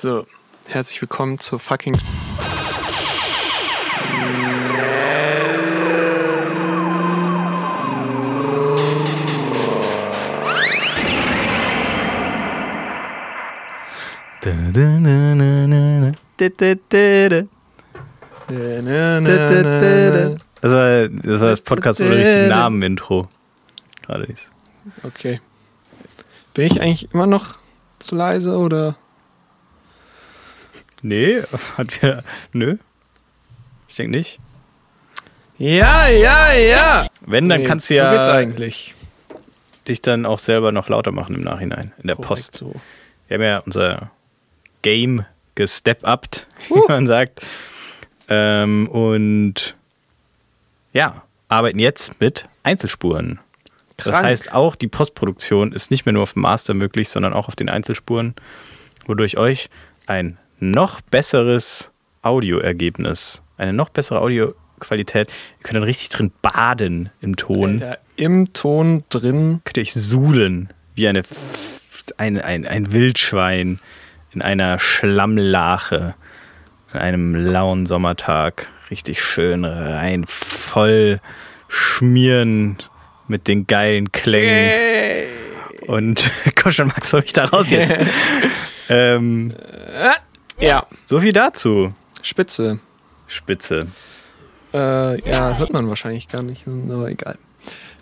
So, herzlich willkommen zur fucking... Das war das Podcast oder nicht den Namen-Intro. Gerade ist. Okay. Bin ich eigentlich immer noch zu leise oder? Nee, nö. Ich denke nicht. Ja. Wenn, dann nee, kannst du ja. So geht's eigentlich. Dich dann auch selber noch lauter machen im Nachhinein. In der Korrekt Post. So. Wir haben ja unser Game gestep-upt, wie man sagt. Und ja, arbeiten jetzt mit Einzelspuren. Krank. Das heißt, auch die Postproduktion ist nicht mehr nur auf dem Master möglich, sondern auch auf den Einzelspuren, wodurch euch ein noch besseres Audioergebnis, eine noch bessere Audioqualität, ihr könnt dann richtig drin baden im Ton. Alter, im Ton drin. Könnt ihr euch suhlen wie ein Wildschwein in einer Schlammlache, an einem lauen Sommertag. Richtig schön rein, voll schmieren mit den geilen Klängen. Yay. Und komm schon, Max, hol mich da raus jetzt. Ja. So viel dazu. Spitze. Ja, das hört man wahrscheinlich gar nicht, aber egal.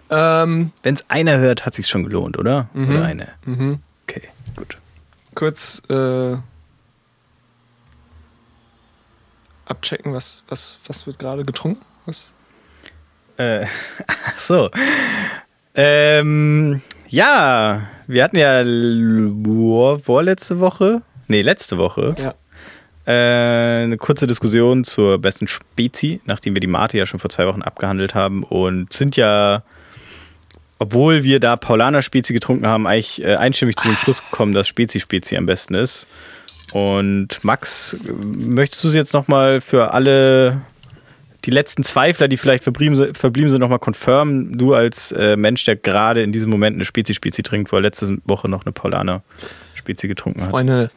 Wenn es einer hört, hat es sich schon gelohnt, oder? Mhm. Oder eine. Mhm. Okay, gut. Kurz abchecken, was wird gerade getrunken? Was? Ach so. Ja, wir hatten ja letzte Woche ja. Eine kurze Diskussion zur besten Spezi, nachdem wir die Mate ja schon vor 2 Wochen abgehandelt haben und sind ja, obwohl wir da Paulaner Spezi getrunken haben, eigentlich einstimmig zu dem Schluss gekommen, dass Spezi am besten ist. Und Max, möchtest du es jetzt nochmal für alle die letzten Zweifler, die vielleicht verblieben sind, nochmal confirmen? Du als Mensch, der gerade in diesem Moment eine Spezi trinkt, weil letzte Woche noch eine Paulaner Spezi getrunken hat. Freunde,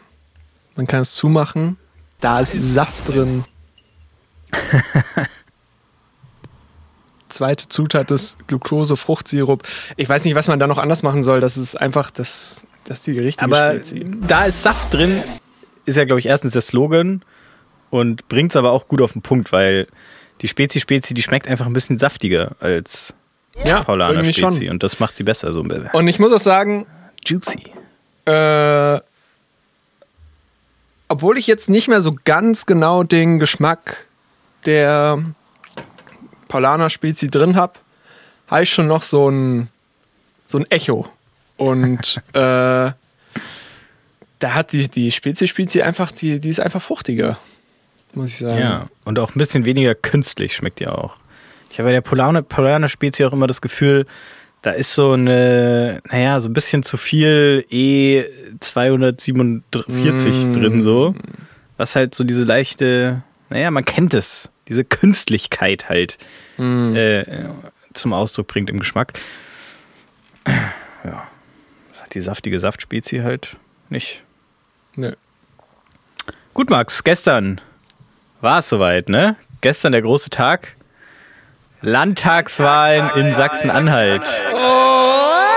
man kann es zumachen. Da ist Saft drin. Zweite Zutat ist Glucose-Fruchtsirup. Ich weiß nicht, was man da noch anders machen soll. Das ist einfach, dass die richtige Spezi. Aber da ist Saft drin, ist ja, glaube ich, erstens der Slogan und bringt es aber auch gut auf den Punkt, weil die Spezi, die schmeckt einfach ein bisschen saftiger als Paulaner Spezi schon. Und das macht sie besser. So. Und ich muss auch sagen, juicy. Obwohl ich jetzt nicht mehr so ganz genau den Geschmack der Paulaner Spezi drin habe, habe ich schon noch so ein Echo. Und da hat die Spezi einfach, die ist einfach fruchtiger, muss ich sagen. Ja, und auch ein bisschen weniger künstlich schmeckt die auch. Ich habe bei der Paulaner Spezi auch immer das Gefühl, da ist so eine, naja, so ein bisschen zu viel E247 drin so, was halt so diese leichte, naja, man kennt es, diese Künstlichkeit halt zum Ausdruck bringt im Geschmack. Ja, das hat die saftige Saftspezie halt nicht. Nö. Gut, Max, gestern war es soweit, ne? Gestern der große Tag. Landtagswahlen in Sachsen-Anhalt. Oh!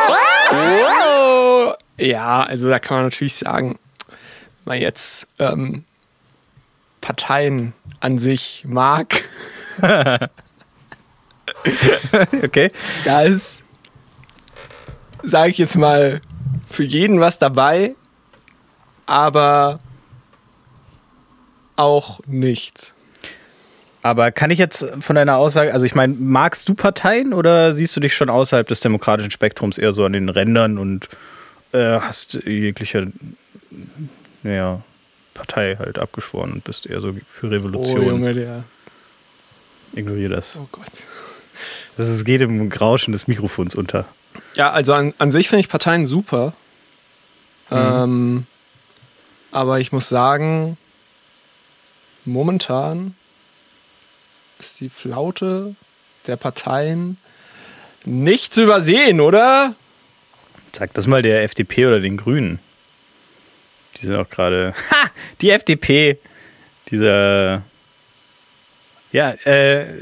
Ja, also da kann man natürlich sagen, man jetzt Parteien an sich mag. Okay. Da ist, sage ich jetzt mal, für jeden was dabei, aber auch nichts. Aber kann ich jetzt von deiner Aussage, also ich meine, magst du Parteien oder siehst du dich schon außerhalb des demokratischen Spektrums eher so an den Rändern und hast jegliche Partei halt abgeschworen und bist eher so für Revolution? Oh Junge, der. Ignorier das. Oh Gott. Das geht im Rauschen des Mikrofons unter. Ja, also an sich finde ich Parteien super. Aber ich muss sagen, momentan ist die Flaute der Parteien nicht zu übersehen, oder? Sag das mal der FDP oder den Grünen. Die sind auch gerade. Ha! Die FDP! Dieser. Ja,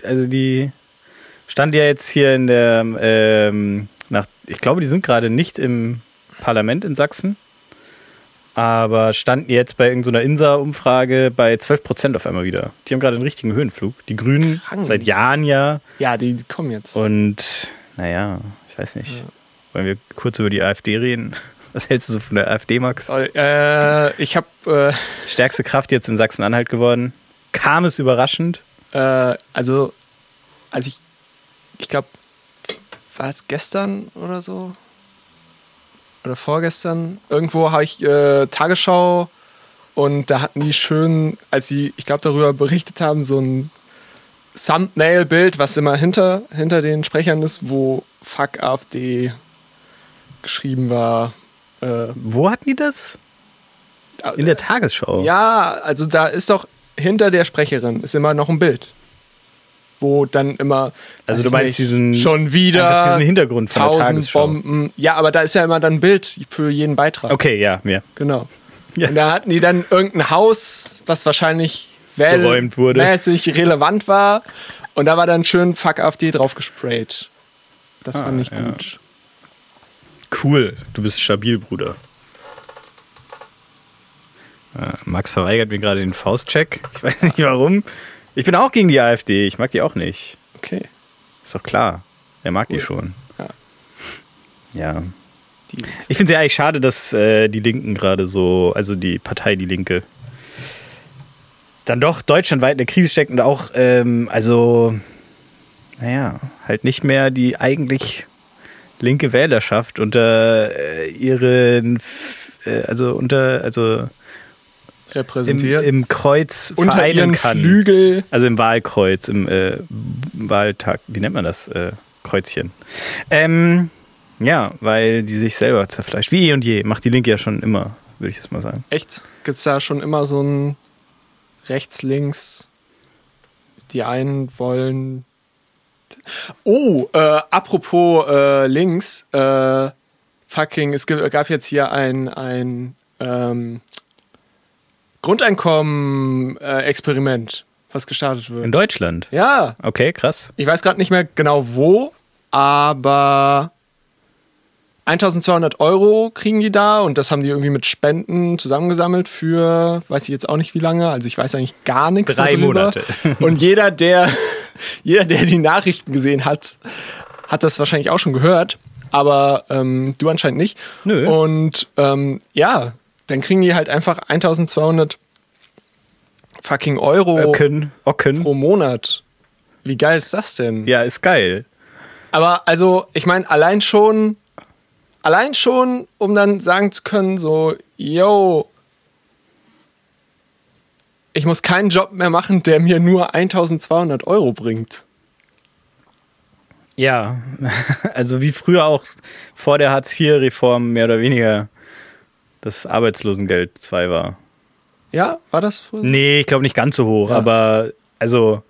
also die stand ja jetzt hier in der. Ich glaube, die sind gerade nicht im Parlament in Sachsen. Aber standen jetzt bei irgendeiner Insa-Umfrage bei 12% auf einmal wieder. Die haben gerade einen richtigen Höhenflug. Die Grünen krank. Seit Jahren ja. Ja, die kommen jetzt. Und naja, ich weiß nicht. Ja. Wollen wir kurz über die AfD reden? Was hältst du so von der AfD, Max? Ich habe... Stärkste Kraft jetzt in Sachsen-Anhalt geworden. Kam es überraschend? Also ich glaube, war es gestern oder so? Oder vorgestern, irgendwo habe ich Tagesschau und da hatten die schön, als sie, ich glaube, darüber berichtet haben, so ein Thumbnail-Bild, was immer hinter den Sprechern ist, wo Fuck AfD geschrieben war. Wo hatten die das? In der Tagesschau? Ja, also da ist doch hinter der Sprecherin ist immer noch ein Bild. Wo dann immer, also du meinst nicht, diesen schon wieder diesen Hintergrund von 1000 Bomben, ja, aber da ist ja immer dann ein Bild für jeden Beitrag. Okay, ja, mehr. Genau. Ja. Und da hatten die dann irgendein Haus, was wahrscheinlich wählmäßig relevant war, und da war dann schön Fuck AfD drauf gesprayt. Das fand ich gut. Cool, du bist stabil, Bruder. Max verweigert mir gerade den Faustcheck. Ich weiß nicht warum. Ich bin auch gegen die AfD, ich mag die auch nicht. Okay. Ist doch klar, er mag die schon. Ja. Ja. Ich finde es ja eigentlich schade, dass die Linken gerade so, also die Partei Die Linke, dann doch deutschlandweit in der Krise steckt und auch, halt nicht mehr die eigentlich linke Wählerschaft unter repräsentiert im Kreuz unter vereinen ihren kann. Flügel. Also im Wahlkreuz, im Wahltag, wie nennt man das? Kreuzchen. Ja, weil die sich selber zerfleischt. Wie eh und je. Macht die Linke ja schon immer, würde ich jetzt mal sagen. Echt? Gibt's da schon immer so ein rechts-links, die einen wollen... Oh, apropos links, es gab jetzt hier ein Grundeinkommen-Experiment, was gestartet wird. In Deutschland? Ja. Okay, krass. Ich weiß gerade nicht mehr genau wo, aber 1.200 € kriegen die da und das haben die irgendwie mit Spenden zusammengesammelt für, weiß ich jetzt auch nicht wie lange, also ich weiß eigentlich gar nichts darüber. 3 Monate. Und jeder, der die Nachrichten gesehen hat, hat das wahrscheinlich auch schon gehört, aber du anscheinend nicht. Nö. Und ja... Dann kriegen die halt einfach 1.200 €, pro Monat. Wie geil ist das denn? Ja, ist geil. Aber also, ich meine, allein schon, um dann sagen zu können, so, yo, ich muss keinen Job mehr machen, der mir nur 1.200 € bringt. Ja, also wie früher auch vor der Hartz IV-Reform mehr oder weniger. Das Arbeitslosengeld II war. Ja, war das früher? Nee, ich glaube nicht ganz so hoch, ja. Aber also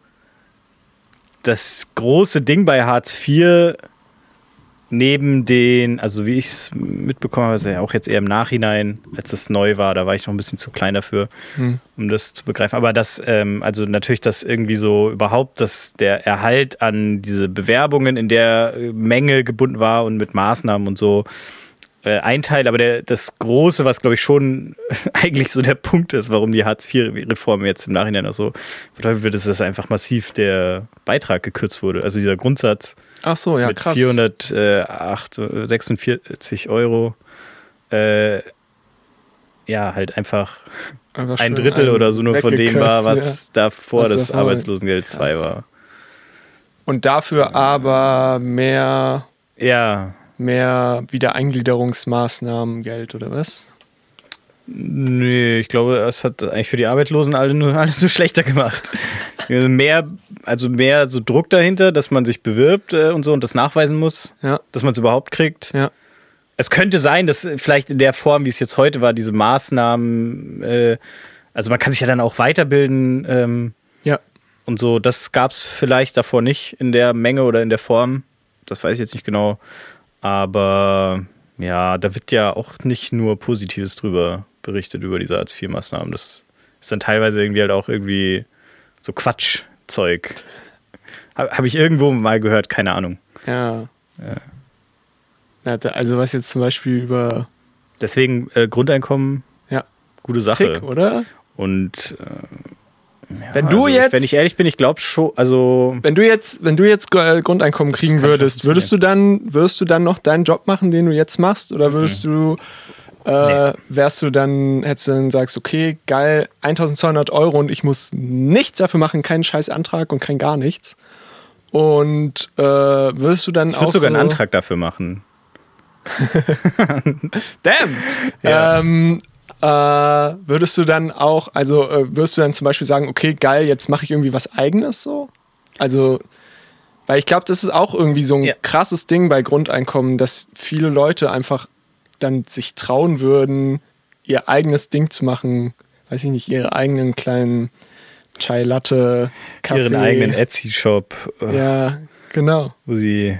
das große Ding bei Hartz IV neben den, also wie ich es mitbekommen habe, ist ja auch jetzt eher im Nachhinein, als das neu war, da war ich noch ein bisschen zu klein dafür, um das zu begreifen. Aber das, also natürlich das irgendwie so überhaupt, dass der Erhalt an diese Bewerbungen in der Menge gebunden war und mit Maßnahmen und so, ein Teil, aber das Große, was glaube ich schon eigentlich so der Punkt ist, warum die Hartz-IV-Reform jetzt im Nachhinein auch so verteufelt wird, ist, dass einfach massiv der Beitrag gekürzt wurde. Also dieser Grundsatz mit krass. 446 €, halt einfach ein Drittel oder so nur von dem war, was davor das Arbeitslosengeld II war. Und dafür aber mehr Wiedereingliederungsmaßnahmen Geld, oder was? Nee, ich glaube, es hat eigentlich für die Arbeitslosen alles nur schlechter gemacht. mehr so Druck dahinter, dass man sich bewirbt und so und das nachweisen muss, dass man es überhaupt kriegt. Ja. Es könnte sein, dass vielleicht in der Form, wie es jetzt heute war, diese Maßnahmen, also man kann sich ja dann auch weiterbilden und so, das gab es vielleicht davor nicht in der Menge oder in der Form. Das weiß ich jetzt nicht genau. Aber ja, da wird ja auch nicht nur Positives drüber berichtet über diese Hartz IV-Maßnahmen. Das ist dann teilweise irgendwie halt auch irgendwie so Quatschzeug. Hab ich irgendwo mal gehört, keine Ahnung. Ja. Also was jetzt zum Beispiel über... Deswegen Grundeinkommen, ja, gute Sache. Sick, oder? Und... Ja, wenn du also, jetzt, wenn ich ehrlich bin, ich glaube schon, also wenn du jetzt Grundeinkommen kriegen würdest, würdest du dann noch deinen Job machen, den du jetzt machst, oder würdest du hättest du dann sagst, okay, geil, 1.200 Euro und ich muss nichts dafür machen, keinen Scheißantrag und kein gar nichts. Und würdest du dann auch sogar einen Antrag dafür machen. Damn. Ja. Würdest du dann auch, also würdest du dann zum Beispiel sagen, okay, geil, jetzt mache ich irgendwie was Eigenes so? Also, weil ich glaube, das ist auch irgendwie so ein krasses Ding bei Grundeinkommen, dass viele Leute einfach dann sich trauen würden, ihr eigenes Ding zu machen. Weiß ich nicht, ihre eigenen kleinen Chai Latte, Kaffee. Ihren eigenen Etsy-Shop. Ja, genau. Wo sie...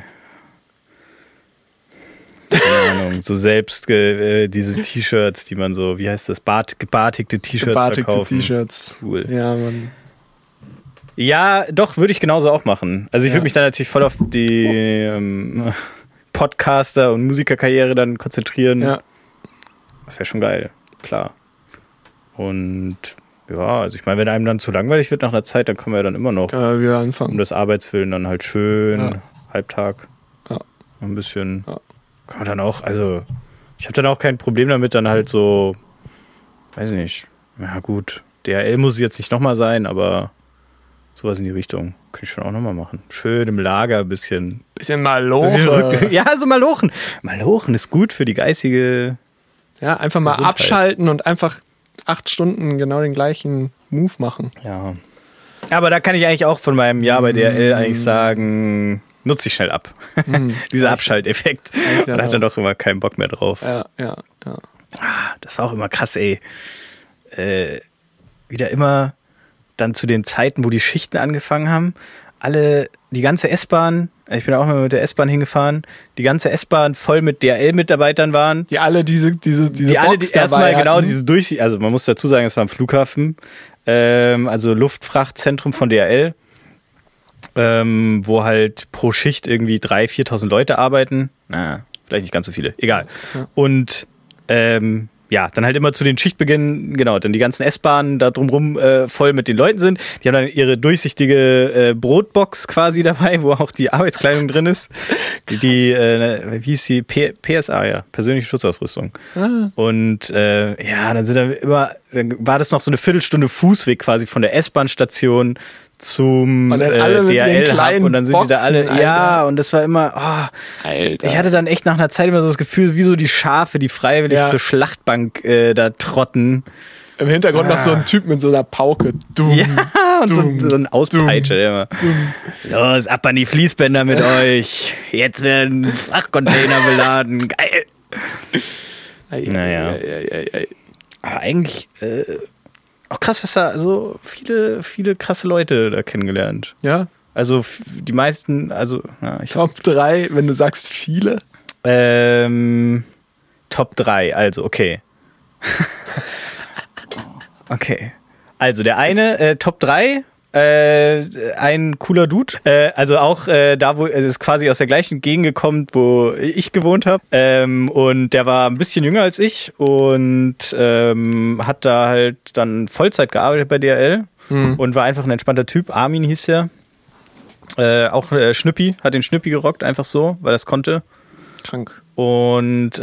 Keine Ahnung, so selbst diese T-Shirts, die man so, wie heißt das, gebartigte T-Shirts verkaufen. Cool. Ja, Mann. Ja, doch, würde ich genauso auch machen. Also ich würde mich dann natürlich voll auf die Podcaster- und Musikerkarriere dann konzentrieren. Ja. Das wäre schon geil, klar. Und ja, also ich meine, wenn einem dann zu langweilig wird nach einer Zeit, dann können wir ja dann immer noch wieder anfangen. Um das Arbeitswillen dann halt schön, Halbtag, ein bisschen... Ja. Kann man dann auch, also ich habe dann auch kein Problem damit, dann halt so, weiß ich nicht, ja gut, DHL muss jetzt nicht nochmal sein, aber sowas in die Richtung könnte ich schon auch nochmal machen. Schön im Lager ein bisschen. Bisschen Malochen. Ja, so Malochen. Malochen ist gut für die geistige Ja, einfach mal Gesundheit. Abschalten und einfach 8 Stunden genau den gleichen Move machen. Ja. Aber da kann ich eigentlich auch von meinem Jahr bei DHL eigentlich sagen... Nutze ich schnell ab. Dieser Abschalteffekt. Man hat dann doch immer keinen Bock mehr drauf. Ja. Ah, das war auch immer krass, ey. Wieder immer dann zu den Zeiten, wo die Schichten angefangen haben. Die ganze S-Bahn, ich bin auch mal mit der S-Bahn hingefahren, die ganze S-Bahn voll mit DHL-Mitarbeitern waren. Die alle diese Box alle die erstmal genau diese Durchsicht, also man muss dazu sagen, es war am Flughafen, also Luftfrachtzentrum von DHL. Wo halt pro Schicht irgendwie 3.000, 4.000 Leute arbeiten. Na, vielleicht nicht ganz so viele. Egal. Ja. Und dann halt immer zu den Schichtbeginn, genau, dann die ganzen S-Bahnen da drumrum voll mit den Leuten sind. Die haben dann ihre durchsichtige Brotbox quasi dabei, wo auch die Arbeitskleidung drin ist. Die, wie ist die? PSA, ja. Persönliche Schutzausrüstung. Ah. Und dann war das noch so eine Viertelstunde Fußweg quasi von der S-Bahn-Station zum DHL-Hub und dann sind Boxen, die da alle, Alter. Ja, und das war immer, Alter. Ich hatte dann echt nach einer Zeit immer so das Gefühl, wie so die Schafe, die freiwillig zur Schlachtbank da trotten. Im Hintergrund noch so ein Typ mit so einer Pauke. Dumm, ja, und dumm, so ein Auspeitscher, der immer. Los, ab an die Fließbänder mit euch. Jetzt werden Frachcontainer beladen. Geil. Aber eigentlich, auch krass, was da so viele krasse Leute da kennengelernt. Ja. Also die meisten, Top 3, wenn du sagst viele? Top 3, also okay. Okay. Also der eine, Top 3, ein cooler Dude. Also auch da, wo es ist quasi aus der gleichen Gegend gekommen, wo ich gewohnt habe. Und der war ein bisschen jünger als ich und hat da halt dann Vollzeit gearbeitet bei DHL und war einfach ein entspannter Typ. Armin hieß der. Auch Schnüppi, hat den Schnüppi gerockt, einfach so, weil er es konnte. Krank. Und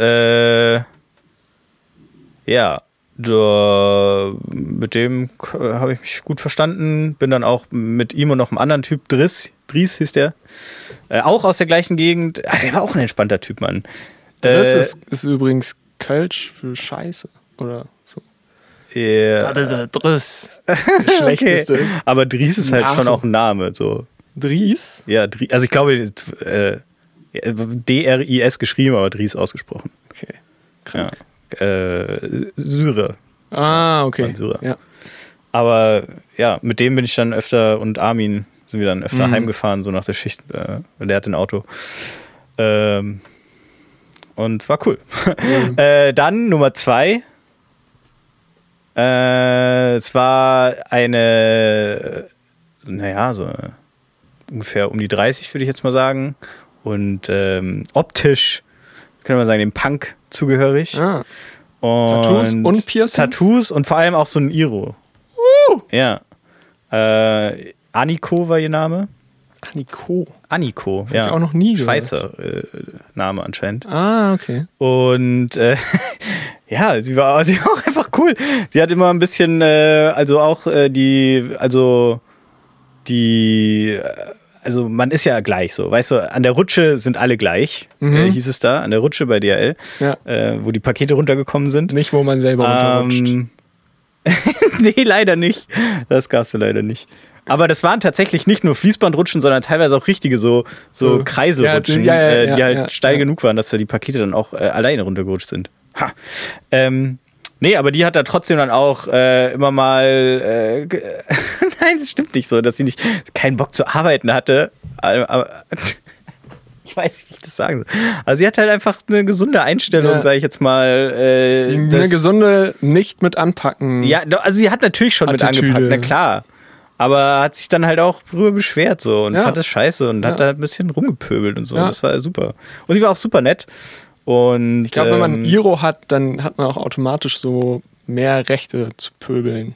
mit dem habe ich mich gut verstanden. Bin dann auch mit ihm und noch einem anderen Typ, Dries hieß der, auch aus der gleichen Gegend. Ah, der war auch ein entspannter Typ, Mann. Das ist übrigens Kölsch für Scheiße oder so. Ja. Das ist der Dries. Der schlechteste. Okay. Aber Dries ist halt schon auch ein Name. So. Dries? Ja, Dries. Also ich glaube, D-R-I-S geschrieben, aber Dries ausgesprochen. Okay, krank. Ja. Syrer. Ah, okay. Syrer. Ja. Aber ja, mit dem bin ich dann öfter und Armin sind wir dann öfter heimgefahren, so nach der Schicht. Der hatte ein Auto. Und war cool. Dann Nummer 2. Es war eine, naja, so ungefähr um die 30, würde ich jetzt mal sagen. Und optisch, könnte man sagen, dem Punk zugehörig. Ah. Und Tattoos und Piercings? Tattoos und vor allem auch so ein Iro. Ja. Aniko war ihr Name. Aniko? Aniko, ja. Hab ich auch noch nie gehört. Schweizer Name anscheinend. Ah, okay. Und ja, sie war auch einfach cool. Sie hat immer ein bisschen, also man ist ja gleich so, weißt du, an der Rutsche sind alle gleich, hieß es da, an der Rutsche bei DHL, ja. Wo die Pakete runtergekommen sind. Nicht, wo man selber runterrutscht. Nee, leider nicht. Das gab's leider nicht. Aber das waren tatsächlich nicht nur Fließbandrutschen, sondern teilweise auch richtige so Kreiselrutschen, steil genug waren, dass da die Pakete dann auch alleine runtergerutscht sind. Ha. Nee, aber die hat da trotzdem dann auch immer mal... Nein, das stimmt nicht so, dass sie nicht keinen Bock zu arbeiten hatte. Aber, ich weiß nicht, wie ich das sagen soll. Also sie hat halt einfach eine gesunde Einstellung, sage ich jetzt mal. Eine gesunde nicht mit anpacken. Ja, also sie hat natürlich schon Attitüde. Mit angepackt, na klar. Aber hat sich dann halt auch drüber beschwert so und fand das scheiße und hat da ein bisschen rumgepöbelt und so. Ja. Das war super. Und sie war auch super nett. Und ich glaube, wenn man Iro hat, dann hat man auch automatisch so mehr Rechte zu pöbeln.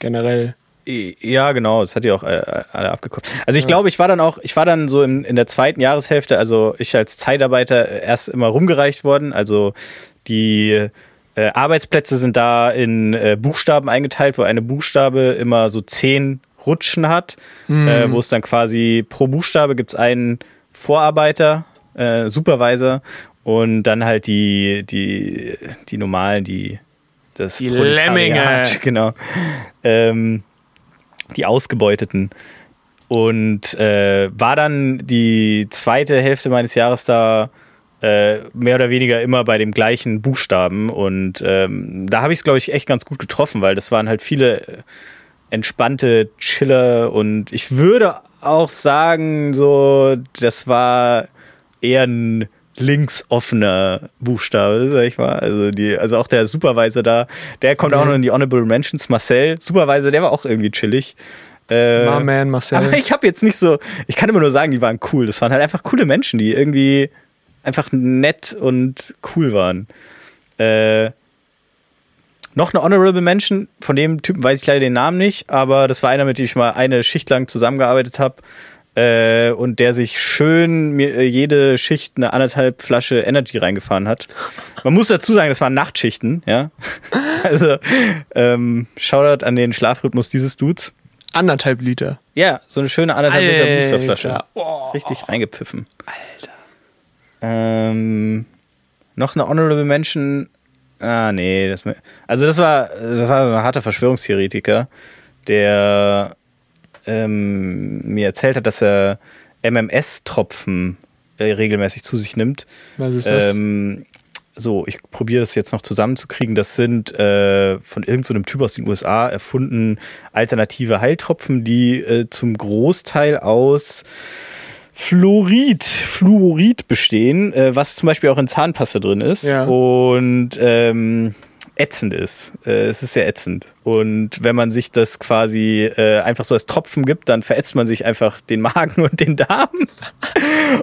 Generell. Ja, genau, das hat die auch alle abgeguckt. Also ich glaube, ich war dann so in der zweiten Jahreshälfte, also ich als Zeitarbeiter erst immer rumgereicht worden, also die Arbeitsplätze sind da in Buchstaben eingeteilt, wo eine Buchstabe immer so 10 Rutschen hat, wo es dann quasi pro Buchstabe gibt es einen Vorarbeiter, Supervisor und dann halt die normalen, die Lemminge, genau. Die Ausgebeuteten. Und war dann die zweite Hälfte meines Jahres da mehr oder weniger immer bei dem gleichen Buchstaben. Und da habe ich es, glaube ich, echt ganz gut getroffen, weil das waren halt viele entspannte Chiller. Und ich würde auch sagen, so, das war eher ein linksoffener Buchstabe, sag ich mal. Also auch der Supervisor da, der kommt auch noch in die Honorable Mentions. Marcel, Supervisor, der war auch irgendwie chillig. Man, Marcel. Aber ich habe jetzt nicht so, ich kann immer nur sagen, die waren cool. Das waren halt einfach coole Menschen, die irgendwie einfach nett und cool waren. Noch eine Honorable Mention, von dem Typen weiß ich leider den Namen nicht, aber das war einer, mit dem ich mal eine Schicht lang zusammengearbeitet habe. Und der sich schön jede Schicht eine 1,5 Flasche Energy reingefahren hat. Man muss dazu sagen, das waren Nachtschichten, ja. Also, Shoutout an den Schlafrhythmus dieses Dudes. 1,5 Liter. Ja, so eine schöne 1,5 Liter Boosterflasche. Oh. Richtig reingepfiffen. Alter. Noch eine Honorable Mention. Ah, nee. Das war ein harter Verschwörungstheoretiker, der... mir erzählt hat, dass er MMS-Tropfen regelmäßig zu sich nimmt. Was ist das? So, ich probiere das jetzt noch zusammenzukriegen. Das sind von irgendeinem Typ aus den USA erfunden alternative Heiltropfen, die zum Großteil aus Fluorid bestehen, was zum Beispiel auch in Zahnpasta drin ist. Ja. Und ätzend ist. Es ist sehr ätzend. Und wenn man sich das quasi einfach so als Tropfen gibt, dann verätzt man sich einfach den Magen und den Darm.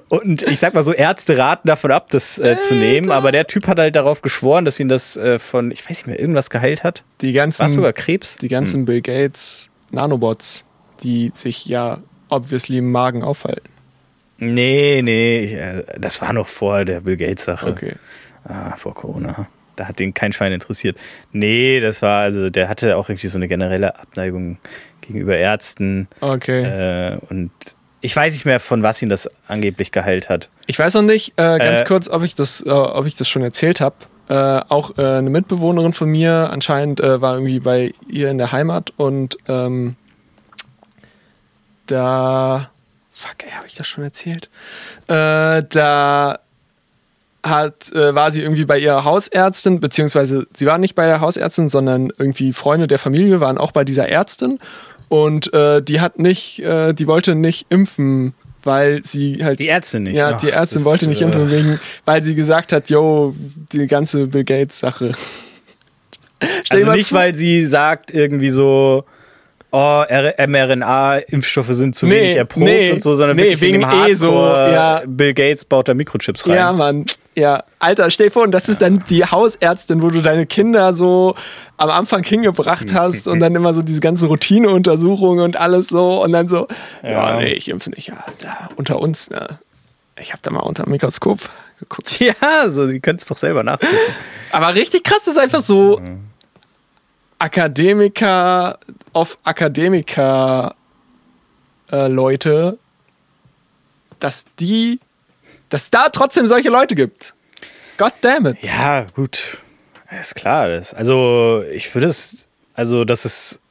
Und ich sag mal so, Ärzte raten davon ab, das zu nehmen. Aber der Typ hat halt darauf geschworen, dass ihn das von, ich weiß nicht mehr, irgendwas geheilt hat. War es sogar Krebs? Die ganzen Bill Gates Nanobots, die sich ja obviously im Magen aufhalten. Nee. Das war noch vor der Bill Gates-Sache. Okay. Vor Corona. Da hat den kein Schwein interessiert. Nee, das war, also der hatte auch irgendwie so eine generelle Abneigung gegenüber Ärzten. Okay. Und ich weiß nicht mehr, von was ihn das angeblich geheilt hat. Ich weiß noch nicht, ganz kurz, ob ich das schon erzählt habe. Auch eine Mitbewohnerin von mir anscheinend war irgendwie bei ihr in der Heimat und habe ich das schon erzählt? War sie irgendwie bei ihrer Hausärztin, beziehungsweise sie war nicht bei der Hausärztin, sondern irgendwie Freunde der Familie waren auch bei dieser Ärztin und die wollte nicht impfen, weil sie halt... Die Ärztin nicht. Ja, die Ärztin wollte nicht impfen, weil sie gesagt hat, yo, die ganze Bill Gates-Sache. Also nicht, weil sie sagt irgendwie so, oh, mRNA-Impfstoffe sind zu wenig erprobt und so, sondern wirklich wegen dem Hardcore, Bill Gates baut da Mikrochips rein. Ja, Mann. Ja, Alter, stell dir vor, und das ist dann die Hausärztin, wo du deine Kinder so am Anfang hingebracht hast und dann immer so diese ganzen Routineuntersuchungen und alles so und dann so, nee, ich impfe nicht. Ja, da, unter uns, ne? Ich hab da mal unter dem Mikroskop geguckt. Ja, so, die könnt's doch selber nachgucken. Aber richtig krass, das ist einfach so Akademiker auf Akademiker-Leute, dass da trotzdem solche Leute gibt. Goddammit. Ja, gut. Ist klar. Dass es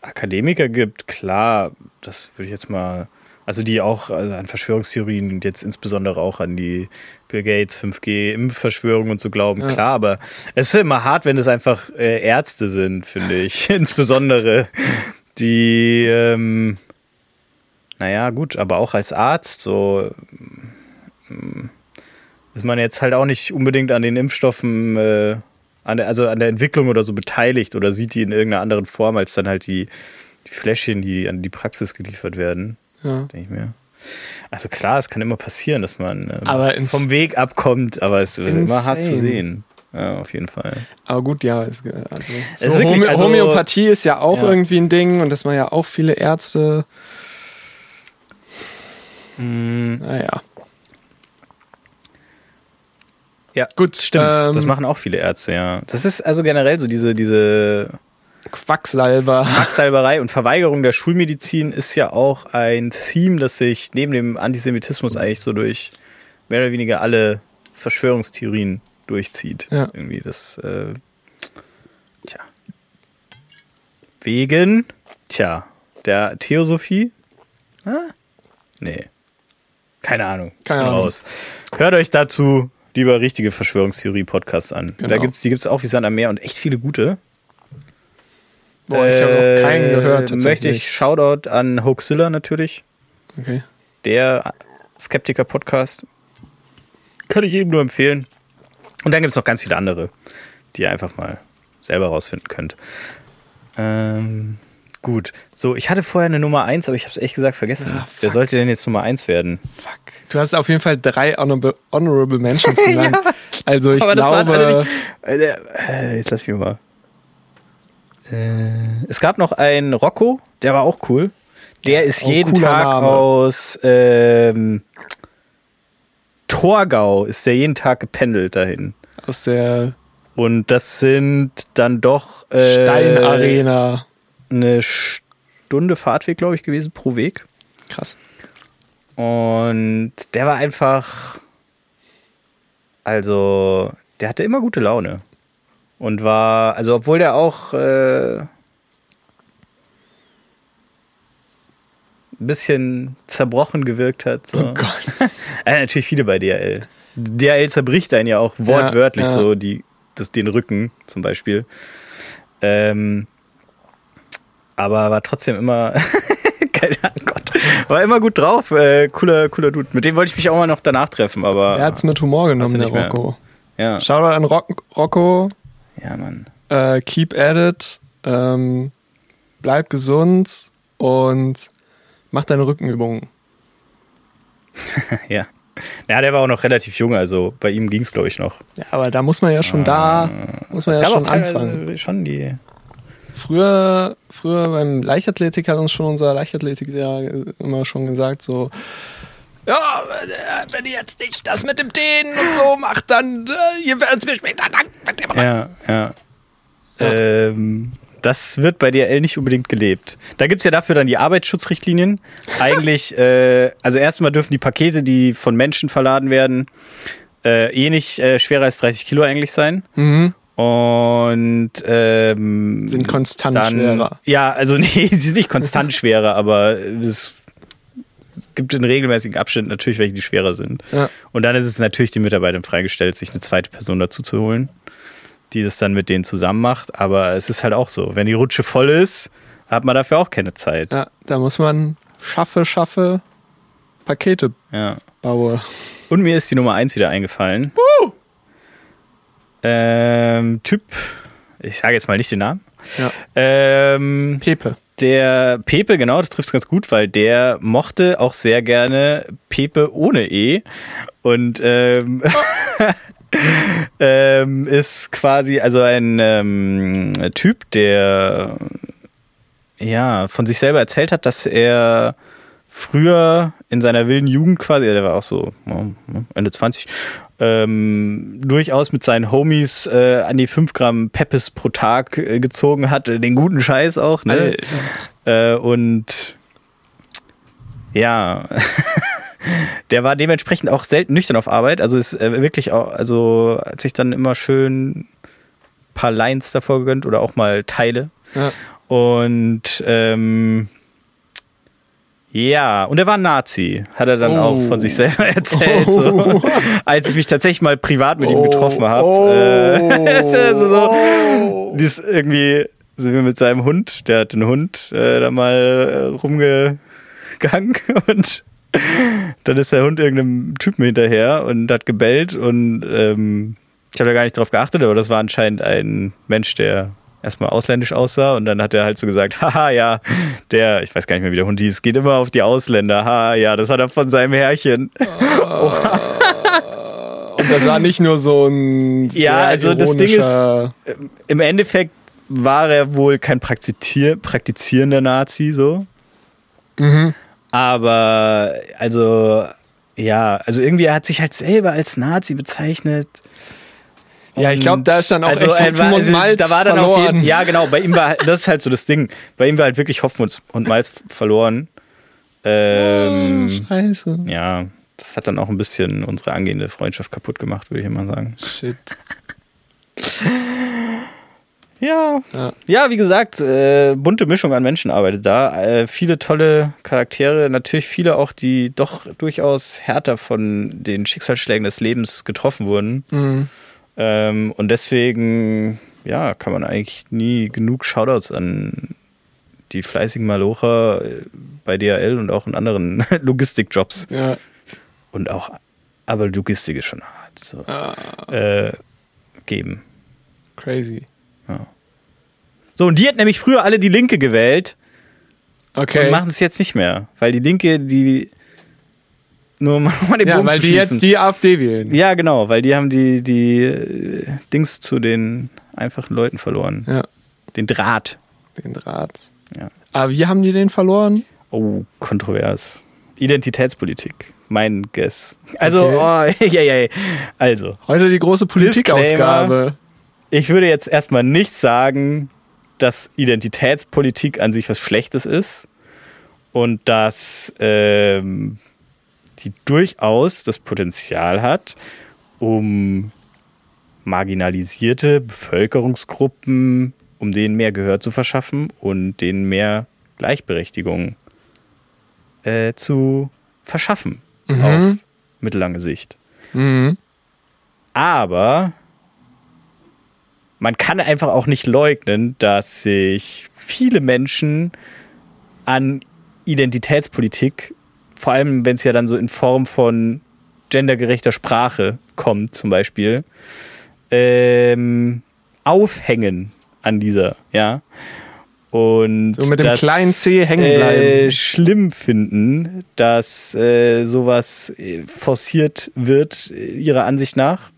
Akademiker gibt, klar, das würde ich jetzt mal, also die auch an Verschwörungstheorien und jetzt insbesondere auch an die Bill Gates 5G-Impfverschwörung und so glauben, klar, aber es ist immer hart, wenn es einfach Ärzte sind, finde ich. Insbesondere die, aber auch als Arzt so ist man jetzt halt auch nicht unbedingt an den Impfstoffen, an der Entwicklung oder so beteiligt oder sieht die in irgendeiner anderen Form als dann halt die Fläschchen, die an die Praxis geliefert werden. Ja. Denke ich mir. Also klar, es kann immer passieren, dass man vom Weg abkommt, aber es ist immer hart zu sehen. Ja, auf jeden Fall. Aber gut, ja. Homöopathie ist ja auch irgendwie ein Ding und dass man ja auch viele Ärzte. Ja, gut, stimmt. Das machen auch viele Ärzte, ja. Das ist also generell so diese Quacksalberei und Verweigerung der Schulmedizin ist ja auch ein Theme, das sich neben dem Antisemitismus eigentlich so durch mehr oder weniger alle Verschwörungstheorien durchzieht. Ja. Irgendwie das, der Theosophie? Ah? Nee. Keine Ahnung. Hört euch dazu lieber richtige Verschwörungstheorie-Podcasts an. Genau. Die gibt's auch wie Sand am Meer und echt viele gute. Boah, ich habe noch keinen gehört. Möchte ich Shoutout an Hoaxilla natürlich. Okay. Der Skeptiker-Podcast. Kann ich jedem nur empfehlen. Und dann gibt es noch ganz viele andere, die ihr einfach mal selber rausfinden könnt. Gut. So, ich hatte vorher eine Nummer 1, aber ich habe es echt gesagt vergessen. Ah, wer sollte denn jetzt Nummer 1 werden? Fuck. Du hast auf jeden Fall 3 Honorable Mentions genannt. Ja. Also ich glaube... jetzt lass mich mal. Es gab noch einen Rocco, der war auch cool. Der ist jeden Tag aus Torgau, ist der jeden Tag gependelt dahin. Und das sind dann doch Steinarena. Eine Stunde Fahrtweg, glaube ich, gewesen pro Weg. Krass. Und der war einfach, also der hatte immer gute Laune. Und war, also obwohl der auch ein bisschen zerbrochen gewirkt hat. So. Oh Gott. Natürlich viele bei DHL. DHL zerbricht einen ja auch wortwörtlich so den Rücken zum Beispiel. Aber war trotzdem immer, keine Ahnung, Gott, war immer gut drauf. Cooler Dude. Mit dem wollte ich mich auch mal noch danach treffen. Aber er hat's mit Humor genommen, der Rocco. Ja. Shoutout an Rocco. Ja, Mann. Keep at it. Bleib gesund und mach deine Rückenübungen. Ja. Ja, der war auch noch relativ jung, also bei ihm ging's, glaube ich, noch. Ja, aber da muss man ja schon anfangen. Schon die früher beim Leichtathletik hat uns schon unser Leichtathletiklehrer immer schon gesagt, so ja, wenn ihr jetzt nicht das mit dem Dehnen und so macht, dann ihr werdet mir später lang mit dem Rücken. Ja. Das wird bei DHL nicht unbedingt gelebt. Da gibt es ja dafür dann die Arbeitsschutzrichtlinien. Eigentlich, also erstmal dürfen die Pakete, die von Menschen verladen werden, nicht schwerer als 30 Kilo eigentlich sein. Mhm. Und sind konstant schwerer. Ja, also nee, sie sind nicht konstant schwerer, aber es gibt in regelmäßigen Abständen natürlich welche, die schwerer sind. Ja. Und dann ist es natürlich den Mitarbeitern freigestellt, sich eine zweite Person dazu zu holen, die das dann mit denen zusammen macht. Aber es ist halt auch so, wenn die Rutsche voll ist, hat man dafür auch keine Zeit. Ja, da muss man Pakete bauen. Und mir ist die Nummer 1 wieder eingefallen. Typ ich sage jetzt mal nicht den Namen. Ja. Pepe. Der Pepe, genau, das trifft es ganz gut, weil der mochte auch sehr gerne Pepe ohne E und ist quasi also ein Typ, der ja von sich selber erzählt hat, dass er früher in seiner wilden Jugend quasi, der war auch so Ende 20, durchaus mit seinen Homies an die 5 Gramm Peppes pro Tag gezogen hat, den guten Scheiß auch, ne? Und ja, der war dementsprechend auch selten nüchtern auf Arbeit, also ist wirklich auch, also hat sich dann immer schön ein paar Lines davor gegönnt oder auch mal Teile. Ja. Und ja, und er war Nazi, hat er dann auch von sich selber erzählt, so, als ich mich tatsächlich mal privat mit ihm getroffen habe. Das irgendwie sind wir mit seinem Hund, der hat einen Hund, da mal rumgegangen und dann ist der Hund irgendeinem Typen hinterher und hat gebellt und ich habe da gar nicht drauf geachtet, aber das war anscheinend ein Mensch, der erstmal ausländisch aussah und dann hat er halt so gesagt, haha, ja, der, ich weiß gar nicht mehr, wie der Hund hieß, geht immer auf die Ausländer, haha, ja, das hat er von seinem Herrchen. Und das war nicht nur so ein ja, also das Ding ist, im Endeffekt war er wohl kein praktizierender Nazi, so. Mhm. Aber, also, ja, also irgendwie, er hat sich halt selber als Nazi bezeichnet. Ja, ich glaube, da ist dann auch also echt Hopfen und Malz da war dann verloren. Ja, genau, bei ihm war, das ist halt so das Ding, bei ihm war halt wirklich Hopfen und Malz verloren. Scheiße. Ja, das hat dann auch ein bisschen unsere angehende Freundschaft kaputt gemacht, würde ich mal sagen. Shit. Ja, wie gesagt, bunte Mischung an Menschen arbeitet da. Viele tolle Charaktere, natürlich viele auch, die doch durchaus härter von den Schicksalsschlägen des Lebens getroffen wurden. Mhm. Und deswegen, ja, kann man eigentlich nie genug Shoutouts an die fleißigen Malocher bei DHL und auch in anderen Logistikjobs. Ja. Und auch, aber Logistik ist schon hart, so, geben. Crazy. Ja. So, und die hat nämlich früher alle die Linke gewählt. Okay. Und machen es jetzt nicht mehr, weil die Linke, die... Nur mal den Bogen weil die jetzt die AfD wählen. Ja, genau, weil die haben die Dings zu den einfachen Leuten verloren. Ja. Den Draht. Ja. Aber wie haben die den verloren? Oh, kontrovers. Identitätspolitik. Mein Guess. Also, Also. Heute die große Politikausgabe. Ich würde jetzt erstmal nicht sagen, dass Identitätspolitik an sich was Schlechtes ist. Und dass, die durchaus das Potenzial hat, um marginalisierte Bevölkerungsgruppen, um denen mehr Gehör zu verschaffen und denen mehr Gleichberechtigung zu verschaffen, auf mittellange Sicht. Mhm. Aber man kann einfach auch nicht leugnen, dass sich viele Menschen an Identitätspolitik, vor allem, wenn es ja dann so in Form von gendergerechter Sprache kommt, zum Beispiel, aufhängen an dieser, ja. Und so mit dem kleinen C hängen bleiben. Schlimm finden, dass sowas forciert wird, ihrer Ansicht nach.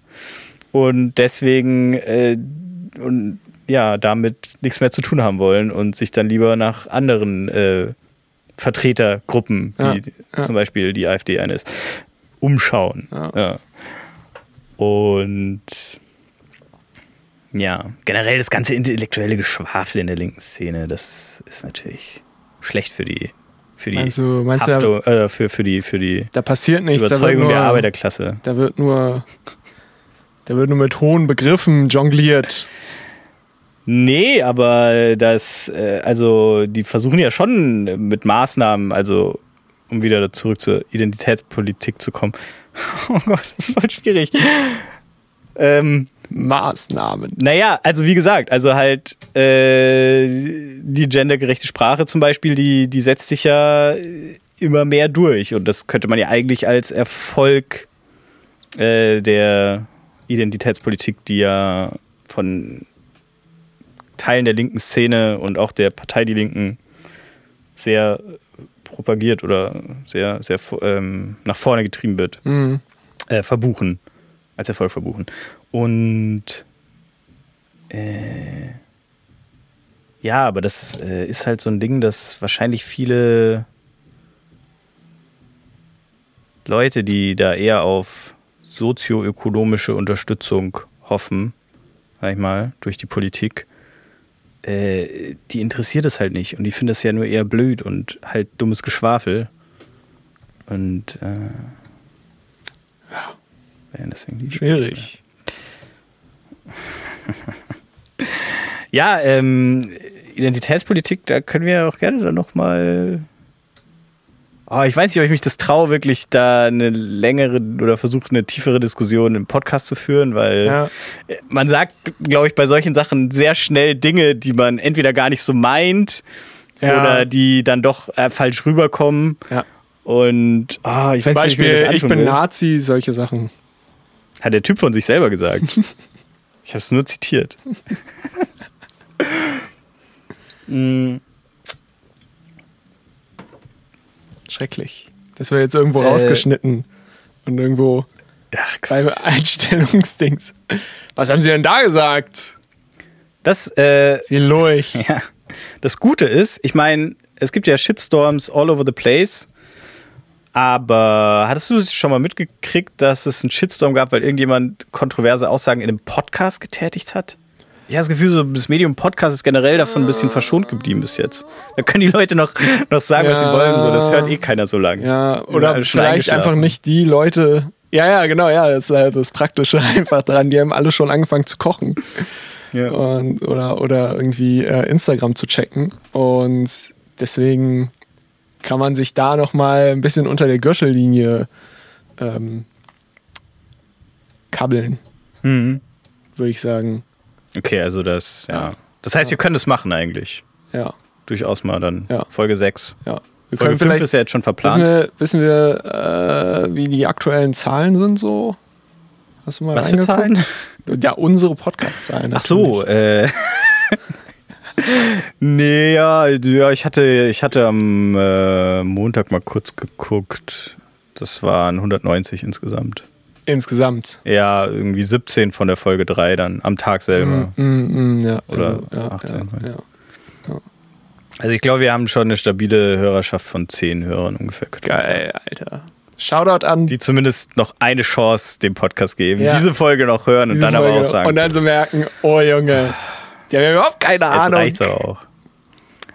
Und deswegen, damit nichts mehr zu tun haben wollen und sich dann lieber nach anderen, Vertretergruppen, die zum Beispiel die AfD eine ist, umschauen. Ja. Ja. Und ja, generell das ganze intellektuelle Geschwafel in der linken Szene, das ist natürlich schlecht für die da passiert nichts, Überzeugung der Arbeiterklasse. Da wird nur mit hohen Begriffen jongliert. Nee, aber das, also die versuchen ja schon mit Maßnahmen, also um wieder zurück zur Identitätspolitik zu kommen. Oh Gott, das ist voll schwierig. Maßnahmen. Naja, also wie gesagt, also halt die gendergerechte Sprache zum Beispiel, die setzt sich ja immer mehr durch und das könnte man ja eigentlich als Erfolg der Identitätspolitik, die ja von Teilen der linken Szene und auch der Partei Die Linken sehr propagiert oder sehr nach vorne getrieben wird, verbuchen, als Erfolg verbuchen. Und ja, aber das ist halt so ein Ding, dass wahrscheinlich viele Leute, die da eher auf sozioökonomische Unterstützung hoffen, sag ich mal, durch die Politik, die interessiert es halt nicht. Und die finden das ja nur eher blöd und halt dummes Geschwafel. Und ja, deswegen schwierig. Ja, Identitätspolitik, da können wir auch gerne dann nochmal... Oh, ich weiß nicht, ob ich mich das traue, wirklich da eine längere oder versuche, eine tiefere Diskussion im Podcast zu führen, weil man sagt, glaube ich, bei solchen Sachen sehr schnell Dinge, die man entweder gar nicht so meint oder die dann doch falsch rüberkommen. Ja. Und ich zum weiß Beispiel, nicht, wie ich bin Nazi, solche Sachen. Hat der Typ von sich selber gesagt. Ich habe es nur zitiert. Schrecklich. Das wäre jetzt irgendwo rausgeschnitten und irgendwo beim Einstellungsdings. Was haben Sie denn da gesagt? Das Sie lurch. Ja. Das Gute ist, ich meine, es gibt ja Shitstorms all over the place, aber hattest du es schon mal mitgekriegt, dass es einen Shitstorm gab, weil irgendjemand kontroverse Aussagen in einem Podcast getätigt hat? Ich habe das Gefühl, so das Medium Podcast ist generell davon ein bisschen verschont geblieben bis jetzt. Da können die Leute noch sagen, was sie wollen. So. Das hört eh keiner so lange. Ja, oder vielleicht einfach nicht die Leute. Ja, genau, ja. Das ist halt das Praktische einfach dran. Die haben alle schon angefangen zu kochen. Ja. Und, oder irgendwie Instagram zu checken. Und deswegen kann man sich da nochmal ein bisschen unter der Gürtellinie kabbeln. Mhm. Würde ich sagen. Okay, also das, ja. Das heißt, wir können es machen eigentlich. Ja. Durchaus mal dann. Ja. Folge 6. Ja. Wir Folge 5 ist ja jetzt schon verplant. Wissen wir wie die aktuellen Zahlen sind so? Hast du mal was reingeguckt? Für Zahlen? Ja, unsere Podcast-Zahlen. Ach so. Nee, ja, ich hatte am Montag mal kurz geguckt. Das waren 190 insgesamt. Insgesamt? Ja, irgendwie 17 von der Folge 3 dann, am Tag selber. Ja. Oder also, 18. Ja. Also ich glaube, wir haben schon eine stabile Hörerschaft von 10 Hörern ungefähr. Geil, Alter. Shoutout an... Die zumindest noch eine Chance dem Podcast geben, diese Folge noch hören und dann Folge aber auch sagen. Und dann so merken, oh Junge, die haben ja überhaupt keine Ahnung. Jetzt reicht's auch.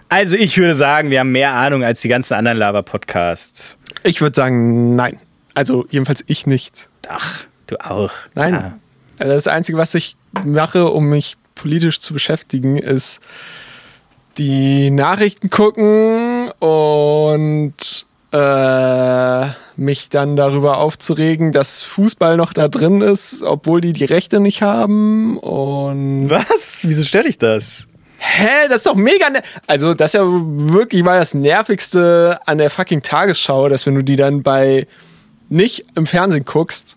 Also ich würde sagen, wir haben mehr Ahnung als die ganzen anderen Lava-Podcasts. Ich würde sagen, nein. Also jedenfalls ich nicht. Ach, du auch. Nein. Ja. Also das Einzige, was ich mache, um mich politisch zu beschäftigen, ist die Nachrichten gucken und mich dann darüber aufzuregen, dass Fußball noch da drin ist, obwohl die Rechte nicht haben. Und was? Wieso stört dich das? Hä? Das ist doch mega... Also das ist ja wirklich mal das Nervigste an der fucking Tagesschau, dass wenn du die dann bei... nicht im Fernsehen guckst,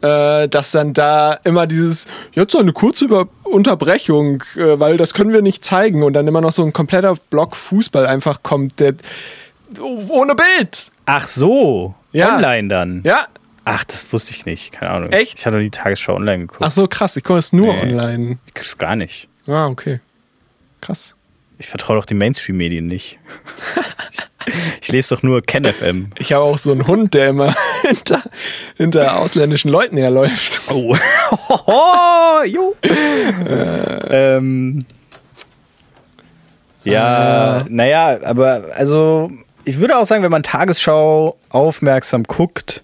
dass dann da immer dieses, jetzt so eine kurze Unterbrechung, weil das können wir nicht zeigen und dann immer noch so ein kompletter Block Fußball einfach kommt, der ohne Bild. Ach so, ja. Online dann? Ja. Ach, das wusste ich nicht, keine Ahnung. Echt? Ich habe noch die Tagesschau online geguckt. Ach so, krass, ich gucke es nur online. Ich gucke es gar nicht. Ah, okay. Krass. Ich vertraue doch den Mainstream-Medien nicht. Ich lese doch nur KenFM. Ich habe auch so einen Hund, der immer hinter ausländischen Leuten herläuft. Oh. Jo. Ja, naja, aber also ich würde auch sagen, wenn man Tagesschau aufmerksam guckt,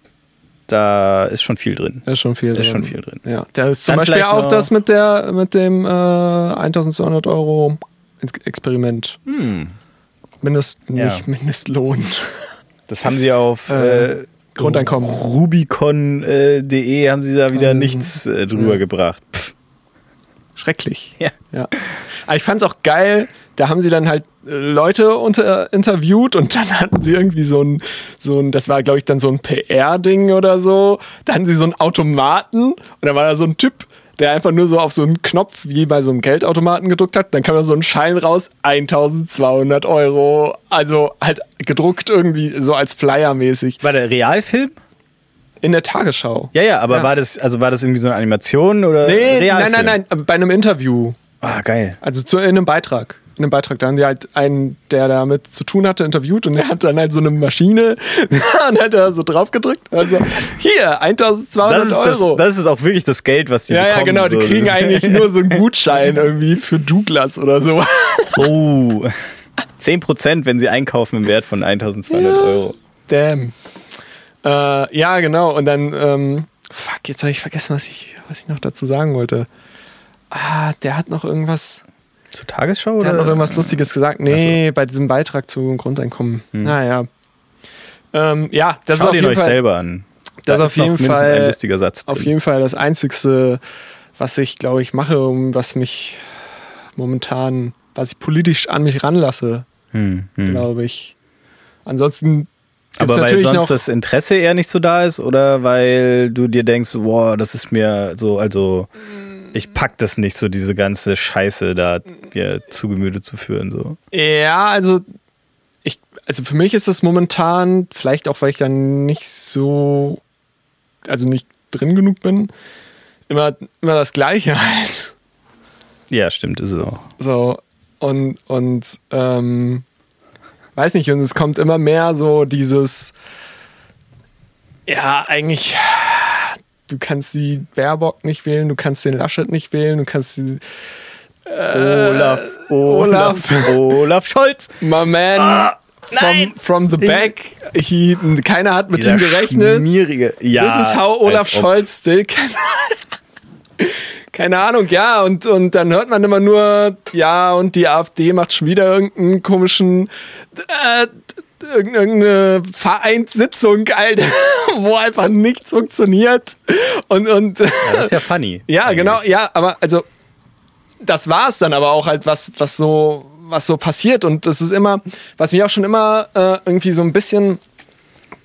da ist schon viel drin. Ist schon viel drin. Ja, da ist zum Beispiel auch das mit dem 1200 Euro Experiment. Nicht Mindestlohn. Das haben sie auf Grundeinkommen. Rubicon.de haben sie da wieder nichts drüber gebracht. Pff. Schrecklich. Ja. Aber ich fand's auch geil, da haben sie dann halt Leute interviewt und dann hatten sie irgendwie so ein, das war glaube ich dann so ein PR-Ding oder so, da hatten sie so einen Automaten und da war da so ein Typ, der einfach nur so auf so einen Knopf wie bei so einem Geldautomaten gedrückt hat. Dann kam da so ein Schein raus, 1.200 Euro. Also halt gedruckt irgendwie so als Flyer-mäßig. War der Realfilm? In der Tagesschau. Ja, aber ja. War das irgendwie so eine Animation oder Realfilm? Nein, bei einem Interview. Ah, geil. Also in einem Beitrag, da haben die halt einen, der damit zu tun hatte, interviewt und der hat dann halt so eine Maschine und hat da so drauf gedrückt. Also hier, 1.200 Euro. Das ist auch wirklich das Geld, was die bekommen. Ja, genau, so. Die kriegen eigentlich nur so einen Gutschein irgendwie für Douglas oder so. Oh, 10%, wenn sie einkaufen im Wert von 1.200 Euro. Damn. Ja, genau, und dann, jetzt habe ich vergessen, was ich noch dazu sagen wollte. Der hat noch irgendwas... Zur Tagesschau? Der hat noch irgendwas Lustiges gesagt. Nee, bei diesem Beitrag zum Grundeinkommen. Naja. Das ist auf jeden Fall... Schaut ihn euch selber an. Das ist auf jeden Fall ein lustiger Satz drin. Auf jeden Fall das Einzige, was ich, glaube ich, mache, was mich momentan, was ich politisch an mich ranlasse, glaube ich. Ansonsten... Aber weil sonst das Interesse eher nicht so da ist oder weil du dir denkst, boah, das ist mir so, also... Ich pack das nicht so, diese ganze Scheiße da mir zu Gemüte zu führen. So. Ja, also für mich ist das momentan, vielleicht auch, weil ich dann nicht so, also nicht drin genug bin, immer das Gleiche halt. Ja, stimmt, ist es auch. So, und weiß nicht, und es kommt immer mehr so dieses, ja, eigentlich... Du kannst die Baerbock nicht wählen, du kannst den Laschet nicht wählen, du kannst die... Olaf Scholz. My man, from the back. Keiner hat mit ihm gerechnet. Ja, this is how Olaf Scholz still can... Keine Ahnung, ja. Und dann hört man immer nur, ja, und die AfD macht schon wieder irgendeinen komischen... irgendeine Vereinssitzung, Alter, wo einfach nichts funktioniert. Und ja, das ist ja funny. Ja, eigentlich. Genau, ja, aber also das war es dann aber auch halt, was so passiert. Und das ist immer, was mich auch schon immer irgendwie so ein bisschen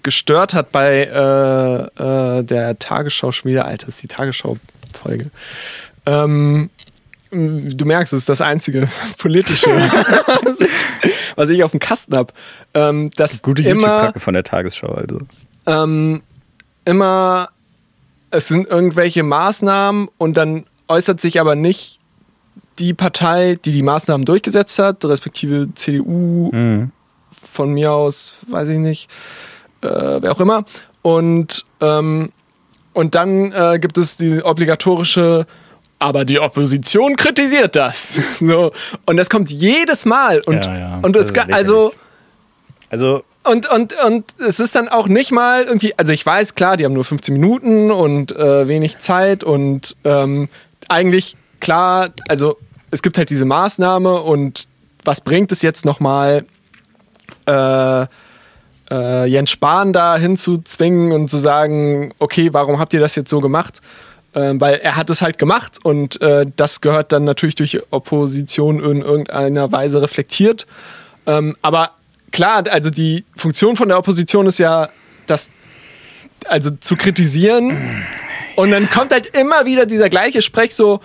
gestört hat bei der Tagesschau schon wieder, Alter, das ist die Tagesschau-Folge. Du merkst, es ist das einzige politische, was ich auf dem Kasten habe. Gute YouTube-Kacke von der Tagesschau, also. Immer, es sind irgendwelche Maßnahmen und dann äußert sich aber nicht die Partei, die die Maßnahmen durchgesetzt hat, respektive CDU, von mir aus, weiß ich nicht, wer auch immer. Und dann gibt es die obligatorische... Aber die Opposition kritisiert das. So. Und das kommt jedes Mal. Und es und es ist dann auch nicht mal irgendwie, also ich weiß, klar, die haben nur 15 Minuten und wenig Zeit und eigentlich, klar, also es gibt halt diese Maßnahme und was bringt es jetzt nochmal Jens Spahn da hinzuzwingen und zu sagen, okay, warum habt ihr das jetzt so gemacht? Weil er hat es halt gemacht und das gehört dann natürlich durch Opposition in irgendeiner Weise reflektiert. Aber klar, also die Funktion von der Opposition ist ja, das also zu kritisieren. Und dann kommt halt immer wieder dieser gleiche Sprech so,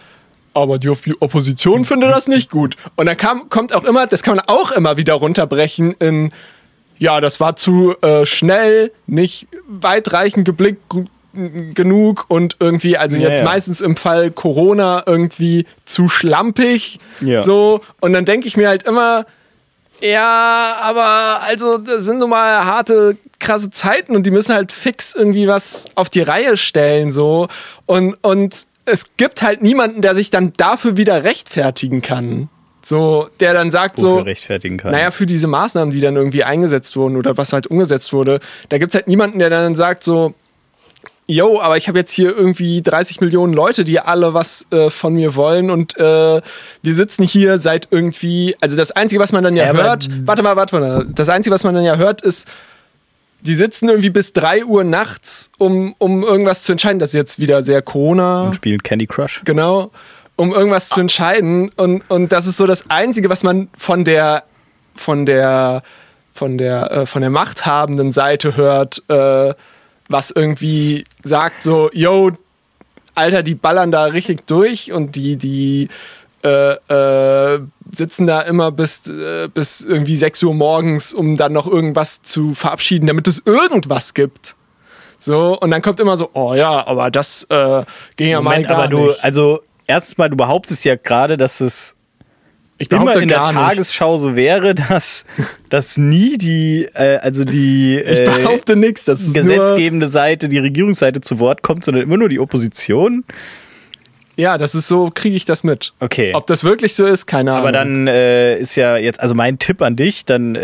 aber die Opposition findet das nicht gut. Und dann kommt auch immer, das kann man auch immer wieder runterbrechen in, ja, das war zu schnell, nicht weitreichend geblickt, genug und irgendwie, also jetzt meistens im Fall Corona irgendwie zu schlampig, so, und dann denke ich mir halt immer, ja, aber also das sind nun mal harte, krasse Zeiten und die müssen halt fix irgendwie was auf die Reihe stellen, so, und es gibt halt niemanden, der sich dann dafür wieder rechtfertigen kann, so, der dann sagt so, rechtfertigen kann. Naja, für diese Maßnahmen, die dann irgendwie eingesetzt wurden oder was halt umgesetzt wurde, da gibt's halt niemanden, der dann sagt so, yo, aber ich habe jetzt hier irgendwie 30 Millionen Leute, die alle was von mir wollen und wir sitzen hier seit irgendwie, also das Einzige, was man dann ja hört, warte mal, das Einzige, was man dann ja hört, ist, die sitzen irgendwie bis 3 Uhr nachts, um irgendwas zu entscheiden, das ist jetzt wieder sehr Corona. Und spielen Candy Crush. Genau, um irgendwas zu entscheiden und das ist so das Einzige, was man von der machthabenden Seite hört, was irgendwie sagt so, yo, Alter, die ballern da richtig durch und die sitzen da immer bis irgendwie 6 Uhr morgens, um dann noch irgendwas zu verabschieden, damit es irgendwas gibt. So, und dann kommt immer so, oh ja, aber das ging ja mal gar nicht. Also erstens mal, du behauptest ja gerade, dass es immer in der Tagesschau so wäre, dass nie die ich behaupte nichts, dass gesetzgebende Seite, die Regierungsseite zu Wort kommt, sondern immer nur die Opposition. Ja, das ist so, kriege ich das mit. Okay. Ob das wirklich so ist, keine Ahnung. Aber dann ist ja jetzt, also mein Tipp an dich, dann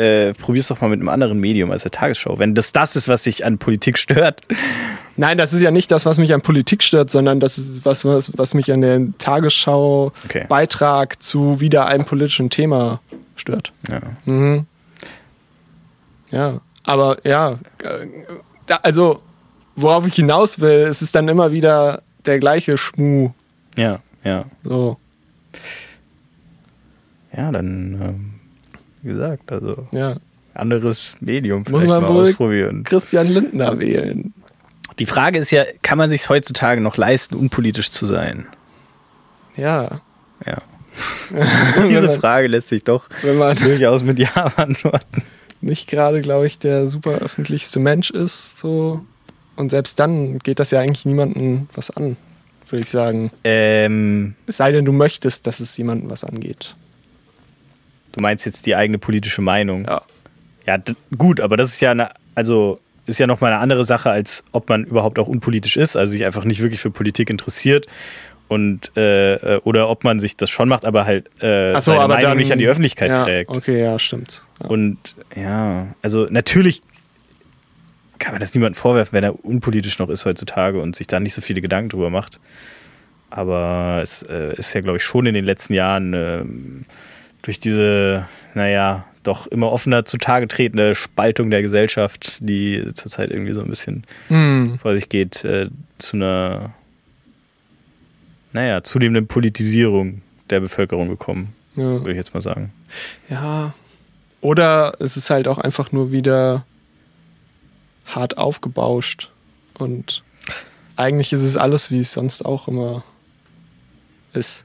probier's doch mal mit einem anderen Medium als der Tagesschau, wenn das ist, was dich an Politik stört. Nein, das ist ja nicht das, was mich an Politik stört, sondern das ist was mich an der Tagesschau Beitrag zu wieder einem politischen Thema stört. Ja. Mhm. Ja, aber ja, also worauf ich hinaus will, es ist dann immer wieder der gleiche Schmuh. Ja. So. Ja, dann, wie gesagt, also anderes Medium vielleicht mal ausprobieren. Muss man wohl Christian Lindner wählen. Die Frage ist ja, kann man sich heutzutage noch leisten, unpolitisch zu sein? Ja. Diese Frage lässt sich doch durchaus mit Ja beantworten. Nicht gerade, glaube ich, der super öffentlichste Mensch ist, so. Und selbst dann geht das ja eigentlich niemandem was an, würde ich sagen. Es sei denn, du möchtest, dass es jemandem was angeht. Du meinst jetzt die eigene politische Meinung? Ja. Ja, gut, aber das ist ja ist ja nochmal eine andere Sache, als ob man überhaupt auch unpolitisch ist, also sich einfach nicht wirklich für Politik interessiert und oder ob man sich das schon macht, aber halt seine Meinung dann nicht an die Öffentlichkeit trägt. Okay, ja, stimmt. Ja. Und ja, also natürlich kann man das niemandem vorwerfen, wenn er unpolitisch noch ist heutzutage und sich da nicht so viele Gedanken drüber macht. Aber es ist ja, glaube ich, schon in den letzten Jahren durch diese, doch immer offener zutage tretende Spaltung der Gesellschaft, die zurzeit irgendwie so ein bisschen vor sich geht, zu einer, zunehmenden Politisierung der Bevölkerung gekommen, würde ich jetzt mal sagen. Ja, oder es ist halt auch einfach nur wieder hart aufgebauscht und eigentlich ist es alles, wie es sonst auch immer ist.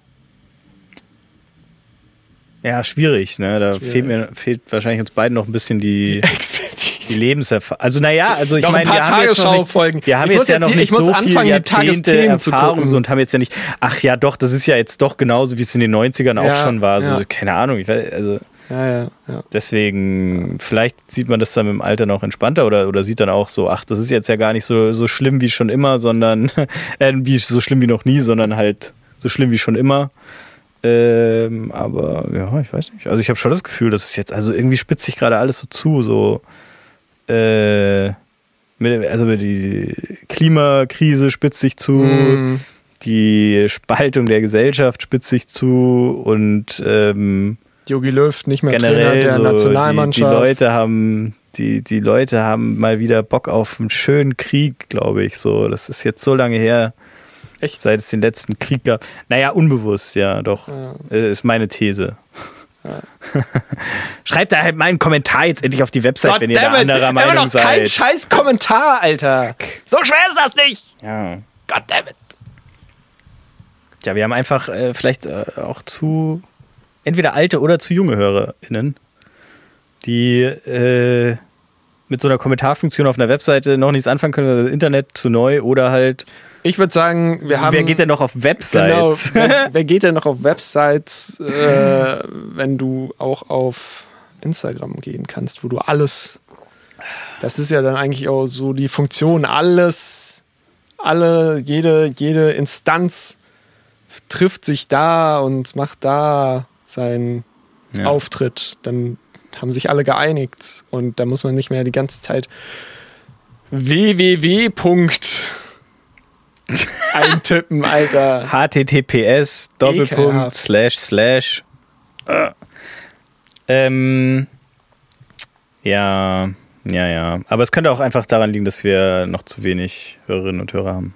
Ja, schwierig, ne? Da fehlt wahrscheinlich uns beiden noch ein bisschen die Expertise, die Lebenserfahrung. Also ich meine, wir haben jetzt Tagesschau-Folgen. Wir haben jetzt ja noch nicht so viel Jahrzehnte Erfahrung und haben jetzt ja nicht, ach ja doch, das ist ja jetzt doch genauso, wie es in den 90ern auch schon war. So, keine Ahnung, ich weiß, also ja. Deswegen, vielleicht sieht man das dann mit dem Alter noch entspannter oder sieht dann auch so, ach, das ist jetzt ja gar nicht so schlimm wie schon immer, sondern wie so schlimm wie noch nie, sondern halt so schlimm wie schon immer. Aber ja, ich weiß nicht. Also ich habe schon das Gefühl, dass es jetzt, also irgendwie spitzt sich gerade alles so zu, so mit die Klimakrise spitzt sich zu, die Spaltung der Gesellschaft spitzt sich zu und Jogi Löw nicht mehr Trainer der Nationalmannschaft. Die Leute haben mal wieder Bock auf einen schönen Krieg, glaube ich. So, das ist jetzt so lange her. Echt? Seit es den letzten Krieg gab. Naja, unbewusst, ja, doch. Ja. Ist meine These. Ja. Schreibt da halt mal einen Kommentar jetzt endlich auf die Website, wenn ihr da anderer Meinung seid. Kein scheiß Kommentar, Alter. So schwer ist das nicht. Ja. Goddammit. Ja, wir haben einfach vielleicht auch zu entweder alte oder zu junge HörerInnen, die mit so einer Kommentarfunktion auf einer Webseite noch nichts anfangen können, weil das Internet zu neu oder halt. Ich würde sagen, wer geht denn noch auf Websites? Genau, wer geht denn noch auf Websites, wenn du auch auf Instagram gehen kannst, wo du alles. Das ist ja dann eigentlich auch so die Funktion, jede Instanz trifft sich da und macht da seinen Auftritt. Dann haben sich alle geeinigt und da muss man nicht mehr die ganze Zeit www. eintippen, Alter. https:// Ja. Aber es könnte auch einfach daran liegen, dass wir noch zu wenig Hörerinnen und Hörer haben.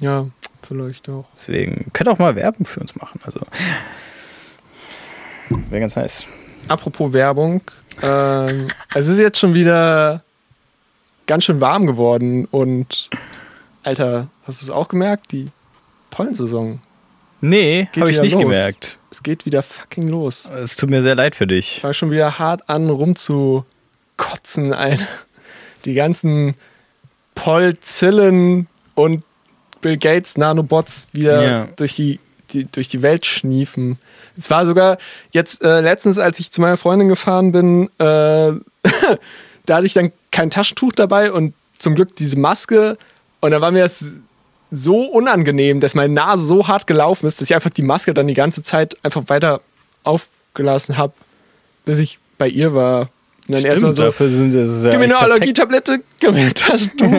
Ja, vielleicht auch. Deswegen könnt ihr auch mal Werbung für uns machen. Also wäre ganz nice. Apropos Werbung. Es ist jetzt schon wieder ganz schön warm geworden und Alter, hast du es auch gemerkt? Die Pollensaison. Nee, habe ich nicht gemerkt. Es geht wieder fucking los. Es tut mir sehr leid für dich. Ich war schon wieder hart an, rumzukotzen. Die ganzen Polzillen und Bill Gates Nanobots wieder durch die Welt schniefen. Es war sogar jetzt letztens, als ich zu meiner Freundin gefahren bin, da hatte ich dann kein Taschentuch dabei und zum Glück diese Maske. Und da war mir das so unangenehm, dass meine Nase so hart gelaufen ist, dass ich einfach die Maske dann die ganze Zeit einfach weiter aufgelassen habe, bis ich bei ihr war. Und dann stimmt, erstmal so, dafür sind das gib mir eine Allergietablette, gib mir ein Taschentuch.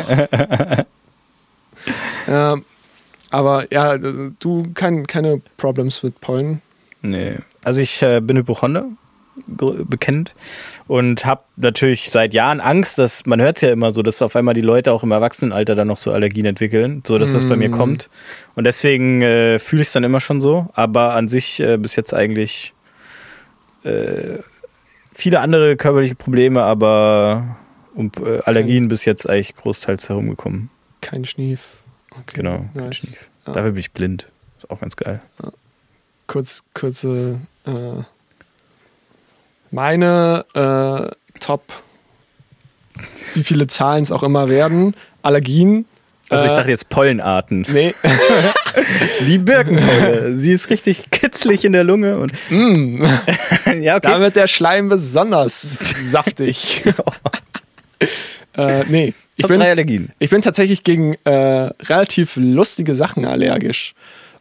Aber ja, du, keine Problems mit Pollen? Nee, also ich bin Hypochonder, bekennt, und habe natürlich seit Jahren Angst, dass, man hört es ja immer so, dass auf einmal die Leute auch im Erwachsenenalter dann noch so Allergien entwickeln, so dass das bei mir kommt. Und deswegen fühle ich es dann immer schon so, aber an sich bis jetzt eigentlich viele andere körperliche Probleme, aber um Allergien bis jetzt eigentlich großteils herumgekommen. Kein Schnief. Okay, genau, nice. Kein Schnief. Ja. Dafür bin ich blind. Ist auch ganz geil. Ja. Kurze meine Top, wie viele Zahlen es auch immer werden, Allergien. Also ich dachte jetzt Pollenarten. Nee. Die Birkenpolle. Sie ist richtig kitzlig in der Lunge. Und ja, okay. Da wird der Schleim besonders saftig. Nee. Top 3 Allergien. Ich bin tatsächlich gegen relativ lustige Sachen allergisch.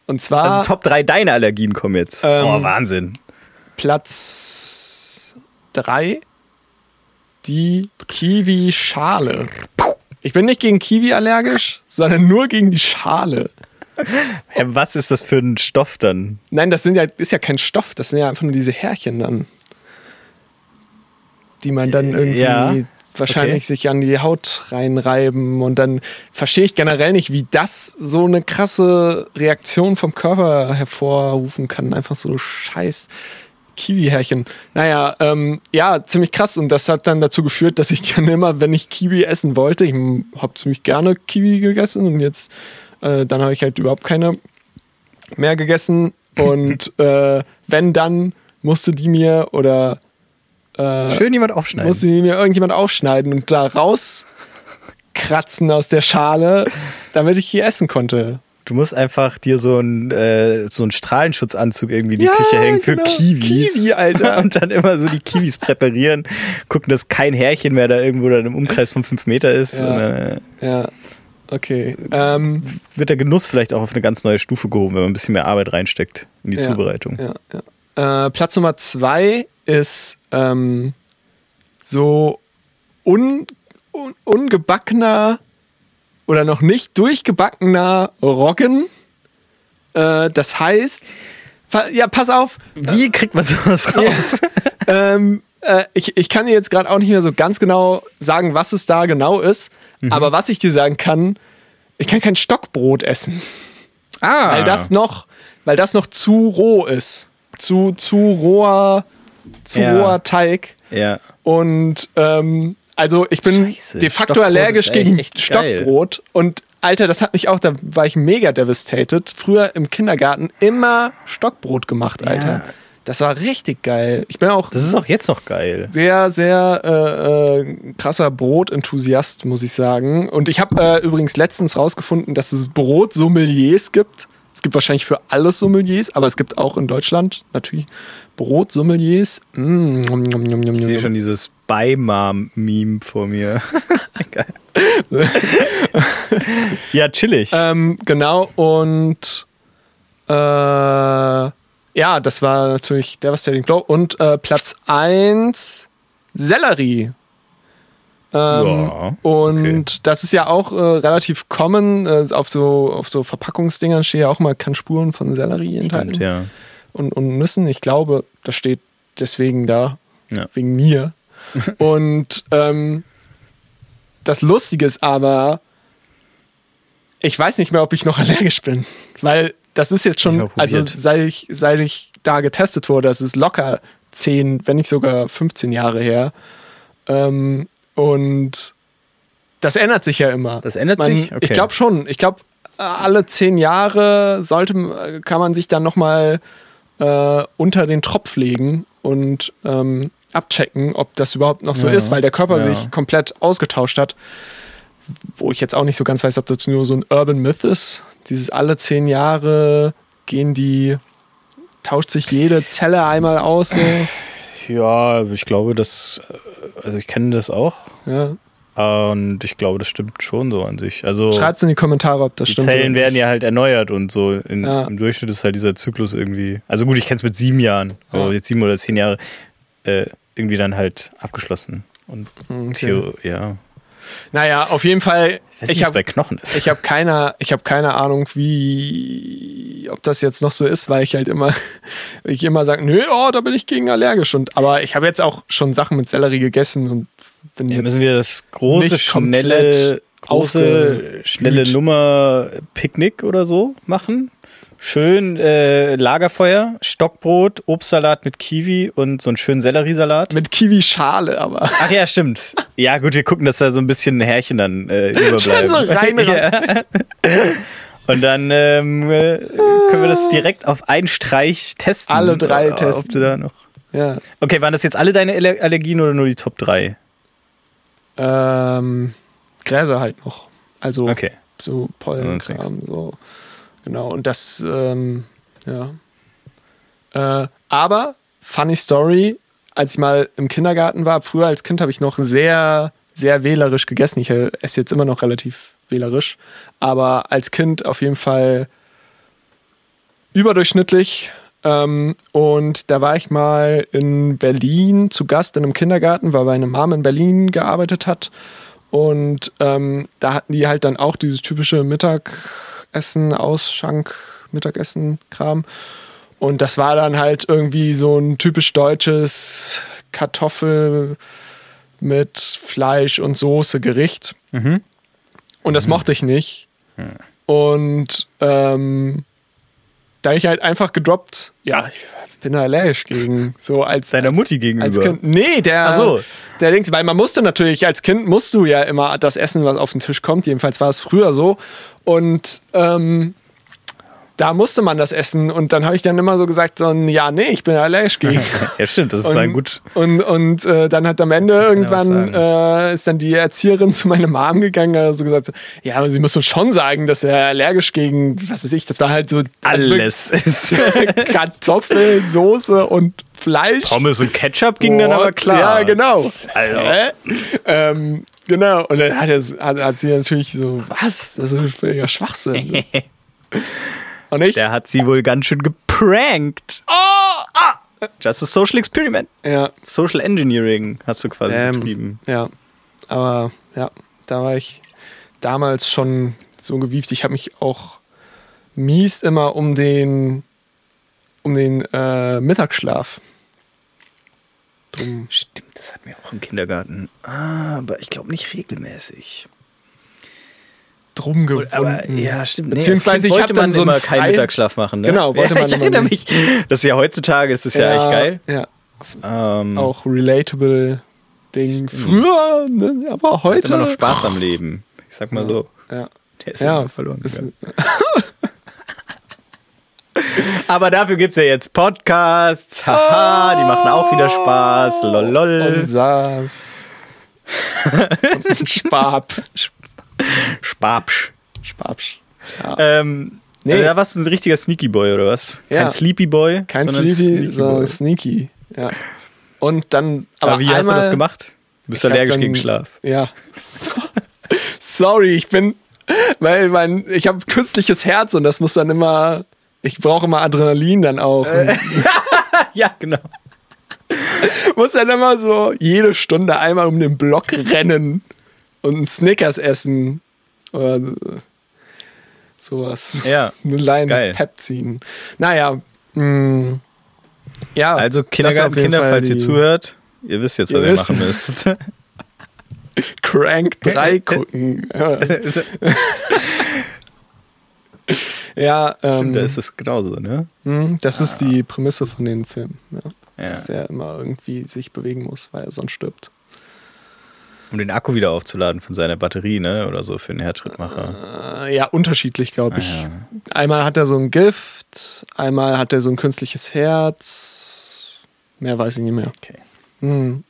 Und zwar... Also Top 3 deine Allergien kommen jetzt. Wahnsinn. Platz 3, die Kiwi-Schale. Ich bin nicht gegen Kiwi allergisch, sondern nur gegen die Schale. Hey, was ist das für ein Stoff dann? Nein, ist ja kein Stoff, das sind ja einfach nur diese Härchen dann. Die man dann irgendwie wahrscheinlich sich an die Haut reinreiben. Und dann verstehe ich generell nicht, wie das so eine krasse Reaktion vom Körper hervorrufen kann. Einfach so scheiß Kiwi-Härchen. Naja, ja, ziemlich krass. Und das hat dann dazu geführt, dass ich dann immer, wenn ich Kiwi essen wollte, ich habe ziemlich gerne Kiwi gegessen und jetzt, dann habe ich halt überhaupt keine mehr gegessen. Und wenn, dann musste die mir oder musste die mir irgendjemand aufschneiden und da rauskratzen aus der Schale, damit ich die essen konnte. Du musst einfach dir so einen Strahlenschutzanzug irgendwie in die Küche hängen für Kiwis. Kiwi, Alter. Und dann immer so die Kiwis präparieren, gucken, dass kein Härchen mehr da irgendwo dann im Umkreis von 5 Meter ist. Ja, okay. Wird der Genuss vielleicht auch auf eine ganz neue Stufe gehoben, wenn man ein bisschen mehr Arbeit reinsteckt in die Zubereitung. Ja. Platz Nummer 2 ist so ungebackener oder noch nicht durchgebackener Roggen. Das heißt, pass auf. Wie kriegt man sowas raus? Ich kann dir jetzt gerade auch nicht mehr so ganz genau sagen, was es da genau ist. Mhm. Aber was ich dir sagen kann, ich kann kein Stockbrot essen. Weil das noch zu roh ist. Zu roher Teig. Ja. Und, also ich bin de facto Stockbrot allergisch gegen Stockbrot geil. Und Alter, das hat mich auch, da war ich mega devastated. Früher im Kindergarten immer Stockbrot gemacht, Alter. Ja. Das war richtig geil. Ich bin auch. Das ist auch jetzt noch geil. Sehr, sehr krasser Brotenthusiast, muss ich sagen. Und ich habe übrigens letztens rausgefunden, dass es Brotsommeliers gibt. Es gibt wahrscheinlich für alles Sommeliers, aber es gibt auch in Deutschland natürlich Brotsommeliers. Ich sehe schon dieses Bye-Mom-Meme vor mir. Geil. Ja, chillig. Genau, und ja, das war natürlich devastating blow. Und Platz 1, Sellerie. Ja, und das ist ja auch relativ common, auf so Verpackungsdingern steht ja auch mal, kann Spuren von Sellerie enthalten. Stimmt, ja. Und Nüssen, ich glaube, das steht deswegen da, wegen mir. Und das Lustige ist aber, ich weiß nicht mehr, ob ich noch allergisch bin, weil das ist jetzt schon, also seit ich da getestet wurde, das ist locker 10, wenn nicht sogar 15 Jahre her. Und das ändert sich ja immer. Das ändert sich? Okay. Ich glaube schon. Ich glaube, alle 10 Jahre kann man sich dann nochmal unter den Tropf legen und abchecken, ob das überhaupt noch so ist, weil der Körper sich komplett ausgetauscht hat. Wo ich jetzt auch nicht so ganz weiß, ob das nur so ein Urban Myth ist. Dieses alle 10 Jahre tauscht sich jede Zelle einmal aus. So. Ja, ich glaube, ich kenne das auch. Ja. Und ich glaube, das stimmt schon so an sich. Also schreibt's in die Kommentare, ob das stimmt. Die Zellen werden ja halt erneuert und so. Im Durchschnitt ist halt dieser Zyklus irgendwie. Also gut, ich kenne es mit 7 Jahren. Ja. Also jetzt 7 oder 10 Jahre irgendwie dann halt abgeschlossen. Und naja, auf jeden Fall. Ich habe bei Knochen ist. Ich habe keine Ahnung, ob das jetzt noch so ist, weil ich halt immer sage, nö, da bin ich gegen allergisch. Aber ich habe jetzt auch schon Sachen mit Sellerie gegessen und bin jetzt müssen wir das schnelle Nummer Picknick oder so machen. Schön Lagerfeuer, Stockbrot, Obstsalat mit Kiwi und so einen schönen Selleriesalat. Mit Kiwischale aber. Ach ja, stimmt. Ja gut, wir gucken, dass da so ein bisschen Härchen dann überbleiben. Schön so rein Und dann können wir das direkt auf einen Streich testen. Alle drei testen. Ob du da noch... Ja. Okay, waren das jetzt alle deine Allergien oder nur die Top 3? Gräser halt noch. Also so Pollenkram, so... Genau, und das, aber, funny story, als ich mal im Kindergarten war, früher als Kind habe ich noch sehr, sehr wählerisch gegessen. Ich esse jetzt immer noch relativ wählerisch, aber als Kind auf jeden Fall überdurchschnittlich. Und da war ich mal in Berlin zu Gast in einem Kindergarten, weil meine Mom in Berlin gearbeitet hat. Und da hatten die halt dann auch dieses typische Mittagessen-Kram. Und das war dann halt irgendwie so ein typisch deutsches Kartoffel mit Fleisch und Soße Gericht. Mhm. Und das mochte ich nicht. Mhm. Und da habe ich halt einfach gedroppt, ich bin allergisch gegen. So als deiner Mutti gegenüber? Als Kind. Nee, der Dings, weil man musste natürlich, als Kind musst du ja immer das essen, was auf den Tisch kommt. Jedenfalls war es früher so. Und da musste man das essen. Und dann habe ich dann immer so gesagt, ich bin allergisch gegen. Ja, stimmt, das ist dann gut. Und dann hat am Ende irgendwann ist dann die Erzieherin zu meiner Mom gegangen und so gesagt, aber sie muss schon sagen, dass er allergisch gegen, was weiß ich, das war halt so alles ist. Kartoffeln, Soße und Fleisch. Pommes und Ketchup ging dann aber klar. Ja, genau. Also. Genau, und dann hat sie natürlich so, was? Das ist ein völliger Schwachsinn. Und ich? Der hat sie wohl ganz schön geprankt. Just a social experiment. Ja. Social Engineering hast du quasi betrieben. Ja, aber da war ich damals schon so gewieft. Ich habe mich auch mies immer um den Mittagsschlaf. Stimmt, das hatten wir auch im Kindergarten. Aber ich glaube nicht regelmäßig. Drum gewunden. Ja, stimmt. Nee, beziehungsweise ich habe dann so immer keinen Mittagsschlaf machen. Ne? Genau, wollte man immer nicht. Das ist ja heutzutage, ist das ja echt geil. Ja. Auch relatable Ding. Früher, ne? Aber heute. Hat immer noch Spaß am Leben. Ich sag mal so. Ja. Der ist ja verloren. Aber dafür gibt's ja jetzt Podcasts. Haha, die machen auch wieder Spaß. Lolol. Und Saß. Und Spabsch. Ja. Da warst du ein richtiger Sneaky Boy, oder was? Ja. Kein Sleepy Boy. Kein Sleepy, sondern Sneaky. Ja. Und dann. Aber wie hast du das gemacht? Du bist allergisch gegen Schlaf. Ja. Sorry, ich habe künstliches Herz und das muss dann immer. Ich brauche immer Adrenalin dann auch. Ja, genau. Muss dann immer so jede Stunde einmal um den Block rennen. Und ein Snickers essen oder sowas. Ja, eine Leine Pep ziehen. Naja. Ja, also Kinder, falls ihr zuhört, ihr wisst jetzt, was ihr machen müsst. Crank 3 gucken. Ja, stimmt, da ist es genauso, ne? Das ist die Prämisse von den Filmen. Ja. Dass der immer irgendwie sich bewegen muss, weil er sonst stirbt. um den Akku wieder aufzuladen von seiner Batterie, ne? Oder so für einen Herzschrittmacher. Ja, unterschiedlich, glaube ich. Ja. Einmal hat er so ein Gift, einmal hat er so ein künstliches Herz. Mehr weiß ich nicht mehr. Okay. Mhm.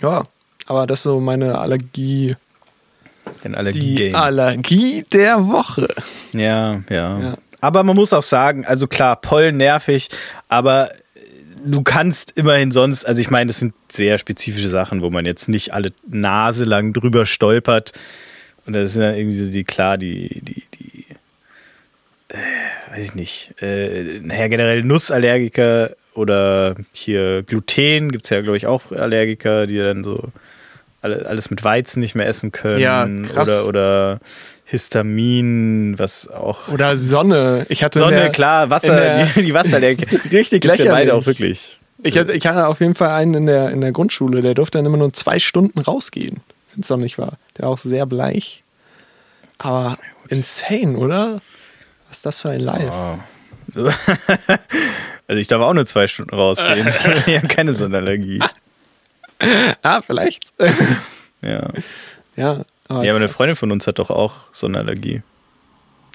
Ja, aber das ist so meine Allergie. Die Allergie der Woche. Ja, ja, ja. Aber man muss auch sagen, also klar, Pollen nervig, aber du kannst immerhin sonst, also ich meine, das sind sehr spezifische Sachen, wo man jetzt nicht alle Nase lang drüber stolpert. Und das sind dann irgendwie so weiß ich nicht, naja, generell Nussallergiker oder hier Gluten gibt es ja, glaube ich, auch Allergiker, die dann so alles mit Weizen nicht mehr essen können. Ja, krass. Oder Histamin, was auch... Oder Sonne. Sonne, klar, Wasser, die Wasserallergie. Richtig lächerlich. Beide auch wirklich. Ich hatte auf jeden Fall einen in der Grundschule, der durfte dann immer nur 2 Stunden rausgehen, wenn es sonnig war. Der war auch sehr bleich. Aber insane, oder? Was ist das für ein Life? Oh. Also ich darf auch nur 2 Stunden rausgehen. Ich habe keine Sonnenallergie. Ah, vielleicht. Ja. Ja, aber eine Freundin von uns hat doch auch Sonnenallergie.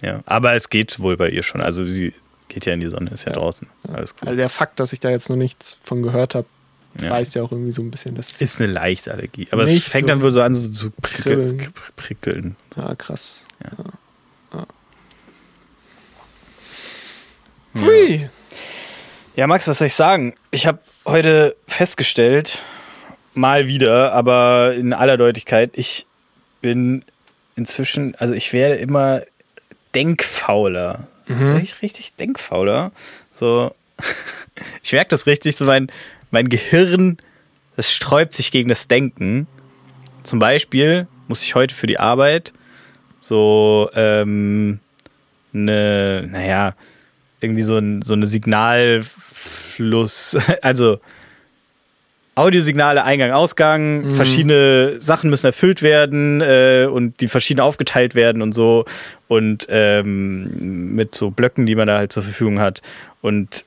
Ja, aber es geht wohl bei ihr schon. Also sie geht ja in die Sonne, ist ja draußen. Alles gut. Also der Fakt, dass ich da jetzt noch nichts von gehört habe, weist ja auch irgendwie so ein bisschen, dass es ist eine leichte Allergie. Aber es fängt dann wohl so an, so zu prickeln. Ja, krass. Ja. Ja. Ja. Hui! Ja, Max, was soll ich sagen? Ich habe heute festgestellt, mal wieder, aber in aller Deutlichkeit, ich bin inzwischen, also ich werde immer denkfauler. Mhm. Richtig denkfauler. So, ich merke das richtig, so mein Gehirn, das sträubt sich gegen das Denken. Zum Beispiel muss ich heute für die Arbeit so eine Signalfluss, also Audiosignale, Eingang, Ausgang, verschiedene Sachen müssen erfüllt werden und die verschieden aufgeteilt werden und so und mit so Blöcken, die man da halt zur Verfügung hat und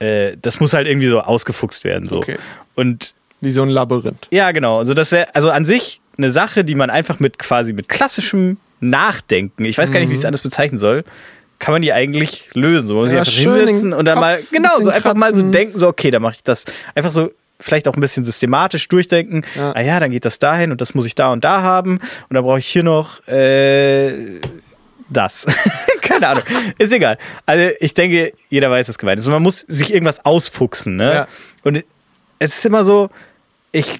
das muss halt irgendwie so ausgefuchst werden. So. Okay. Und wie so ein Labyrinth. Ja, genau. Also das wäre also an sich eine Sache, die man einfach mit klassischem Nachdenken, ich weiß gar nicht, wie ich es anders bezeichnen soll, kann man die eigentlich lösen. So, man muss sich einfach hinsetzen und dann Kopf mal, so einfach kratzen. Mal so denken, so okay, dann mache ich das. Einfach so vielleicht auch ein bisschen systematisch durchdenken. Ja. Ah ja, dann geht das dahin und das muss ich da und da haben. Und dann brauche ich hier noch das. Keine Ahnung. Ist egal. Also ich denke, jeder weiß, was gemeint ist. Und man muss sich irgendwas ausfuchsen. Ne? Ja. Und es ist immer so, ich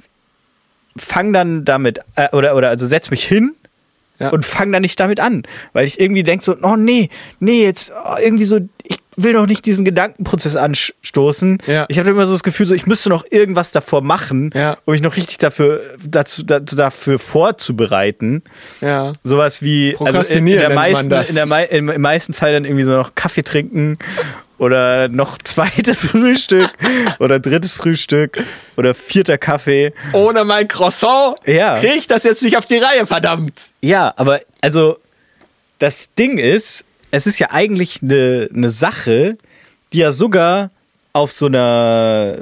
fange dann damit, also setz mich hin. Ja. Und fang da nicht damit an, weil ich irgendwie denk so, oh nee, jetzt irgendwie so, ich will noch nicht diesen Gedankenprozess anstoßen. Ja. Ich habe immer so das Gefühl, so ich müsste noch irgendwas davor machen, um mich noch richtig dafür vorzubereiten. Ja. Sowas wie also im meisten Fall dann irgendwie so noch Kaffee trinken oder noch zweites Frühstück oder drittes Frühstück oder vierter Kaffee. Ohne mein Croissant kriege ich das jetzt nicht auf die Reihe, verdammt. Ja, aber also das Ding ist, es ist ja eigentlich eine Sache, die ja sogar auf so einer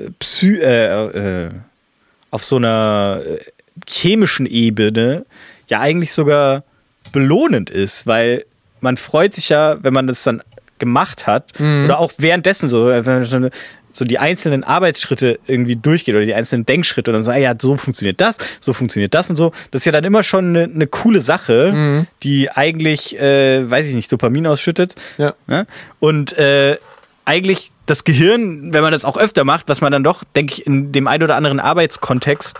chemischen Ebene ja eigentlich sogar belohnend ist, weil man freut sich ja, wenn man das dann gemacht hat oder auch währenddessen so die einzelnen Arbeitsschritte irgendwie durchgeht oder die einzelnen Denkschritte und dann so, ja, so funktioniert das und so. Das ist ja dann immer schon eine coole Sache, die eigentlich, weiß ich nicht, Dopamin ausschüttet. Ja. Ne? Und eigentlich das Gehirn, wenn man das auch öfter macht, was man dann doch, denke ich, in dem ein oder anderen Arbeitskontext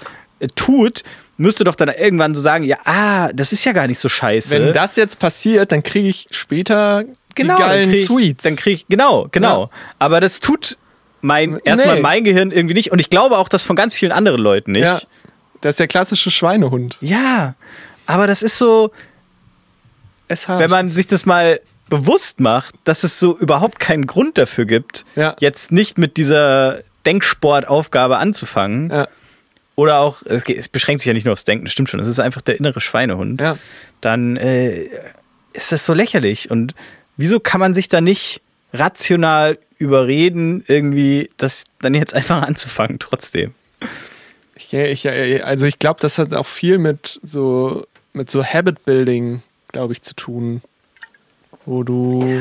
tut, müsste doch dann irgendwann so sagen, ja, das ist ja gar nicht so scheiße. Wenn das jetzt passiert, dann kriege ich später... Genau, die geilen Sweets. Genau. Ja. Aber das tut mein Gehirn irgendwie nicht. Und ich glaube auch, das von ganz vielen anderen Leuten nicht. Ja, das ist der klassische Schweinehund. Ja, aber das ist so, wenn man sich das mal bewusst macht, dass es so überhaupt keinen Grund dafür gibt, jetzt nicht mit dieser Denksportaufgabe anzufangen. Ja. Oder auch, es beschränkt sich ja nicht nur aufs Denken, stimmt schon, es ist einfach der innere Schweinehund. Ja. Dann ist das so lächerlich und wieso kann man sich da nicht rational überreden, irgendwie das dann jetzt einfach anzufangen trotzdem? Ich glaube, das hat auch viel mit so Habit-Building, glaube ich, zu tun, wo du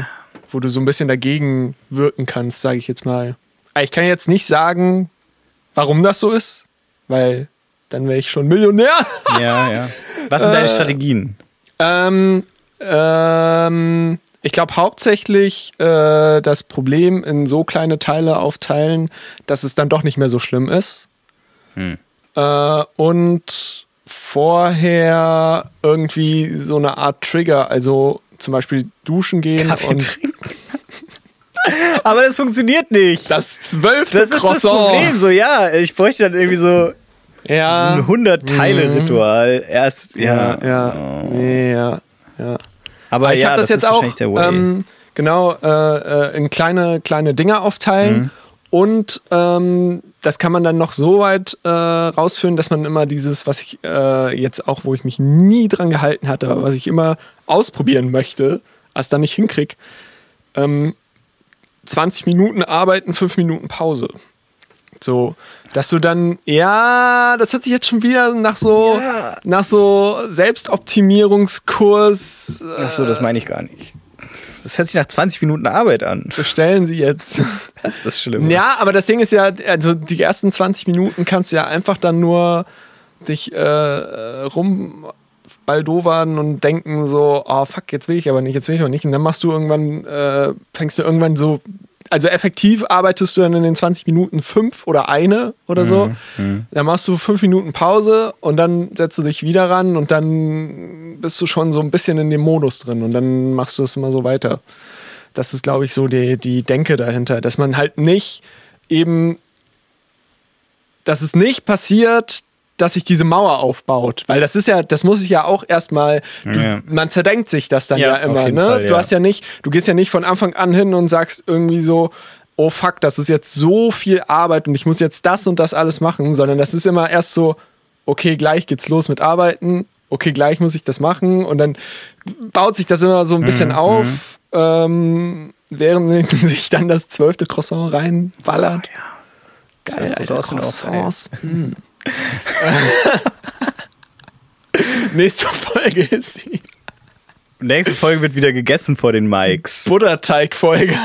so ein bisschen dagegen wirken kannst, sage ich jetzt mal. Aber ich kann jetzt nicht sagen, warum das so ist, weil dann wäre ich schon Millionär. Ja, ja. Was sind deine Strategien? Ich glaube hauptsächlich das Problem in so kleine Teile aufteilen, dass es dann doch nicht mehr so schlimm ist. Und vorher irgendwie so eine Art Trigger, also zum Beispiel duschen gehen, Kaffee und trinken. Aber das funktioniert nicht. Das 12. Croissant. Das ist das Problem, so ja, ich bräuchte dann irgendwie so ein 100-Teile-Ritual. Erst, Aber ich habe das jetzt auch, in kleine Dinger aufteilen. Und das kann man dann noch so weit rausführen, dass man immer dieses, was ich jetzt auch, wo ich mich nie dran gehalten hatte, aber was ich immer ausprobieren möchte, als dann nicht hinkriege, 20 Minuten arbeiten, 5 Minuten Pause. So, dass du dann, das hört sich jetzt schon wieder nach so Selbstoptimierungskurs. Achso, das meine ich gar nicht. Das hört sich nach 20 Minuten Arbeit an. Bestellen Sie jetzt. Das ist das Schlimme. Ja, aber das Ding ist ja, also die ersten 20 Minuten kannst du ja einfach dann nur dich rumbaldowern und denken so, oh fuck, jetzt will ich aber nicht. Und dann machst du irgendwann, fängst du irgendwann so, also effektiv arbeitest du dann in den 20 Minuten 5 oder eine oder so. Dann machst du 5 Minuten Pause und dann setzt du dich wieder ran und dann bist du schon so ein bisschen in dem Modus drin und dann machst du es immer so weiter. Das ist, glaube ich, so die Denke dahinter, dass man halt nicht eben, dass es nicht passiert, dass sich diese Mauer aufbaut, weil das ist ja, das muss ich ja auch erstmal, man zerdenkt sich das dann immer, ne? Fall, ja. Du gehst ja nicht von Anfang an hin und sagst irgendwie so, oh fuck, das ist jetzt so viel Arbeit und ich muss jetzt das und das alles machen, sondern das ist immer erst so, okay, gleich geht's los mit Arbeiten, okay, gleich muss ich das machen und dann baut sich das immer so ein bisschen auf, während sich dann das 12. Croissant reinballert. Oh, ja. Geil, Alter, Croissants. Nächste Folge ist sie. Nächste Folge wird wieder gegessen vor den Mikes. Butterteig-Folge.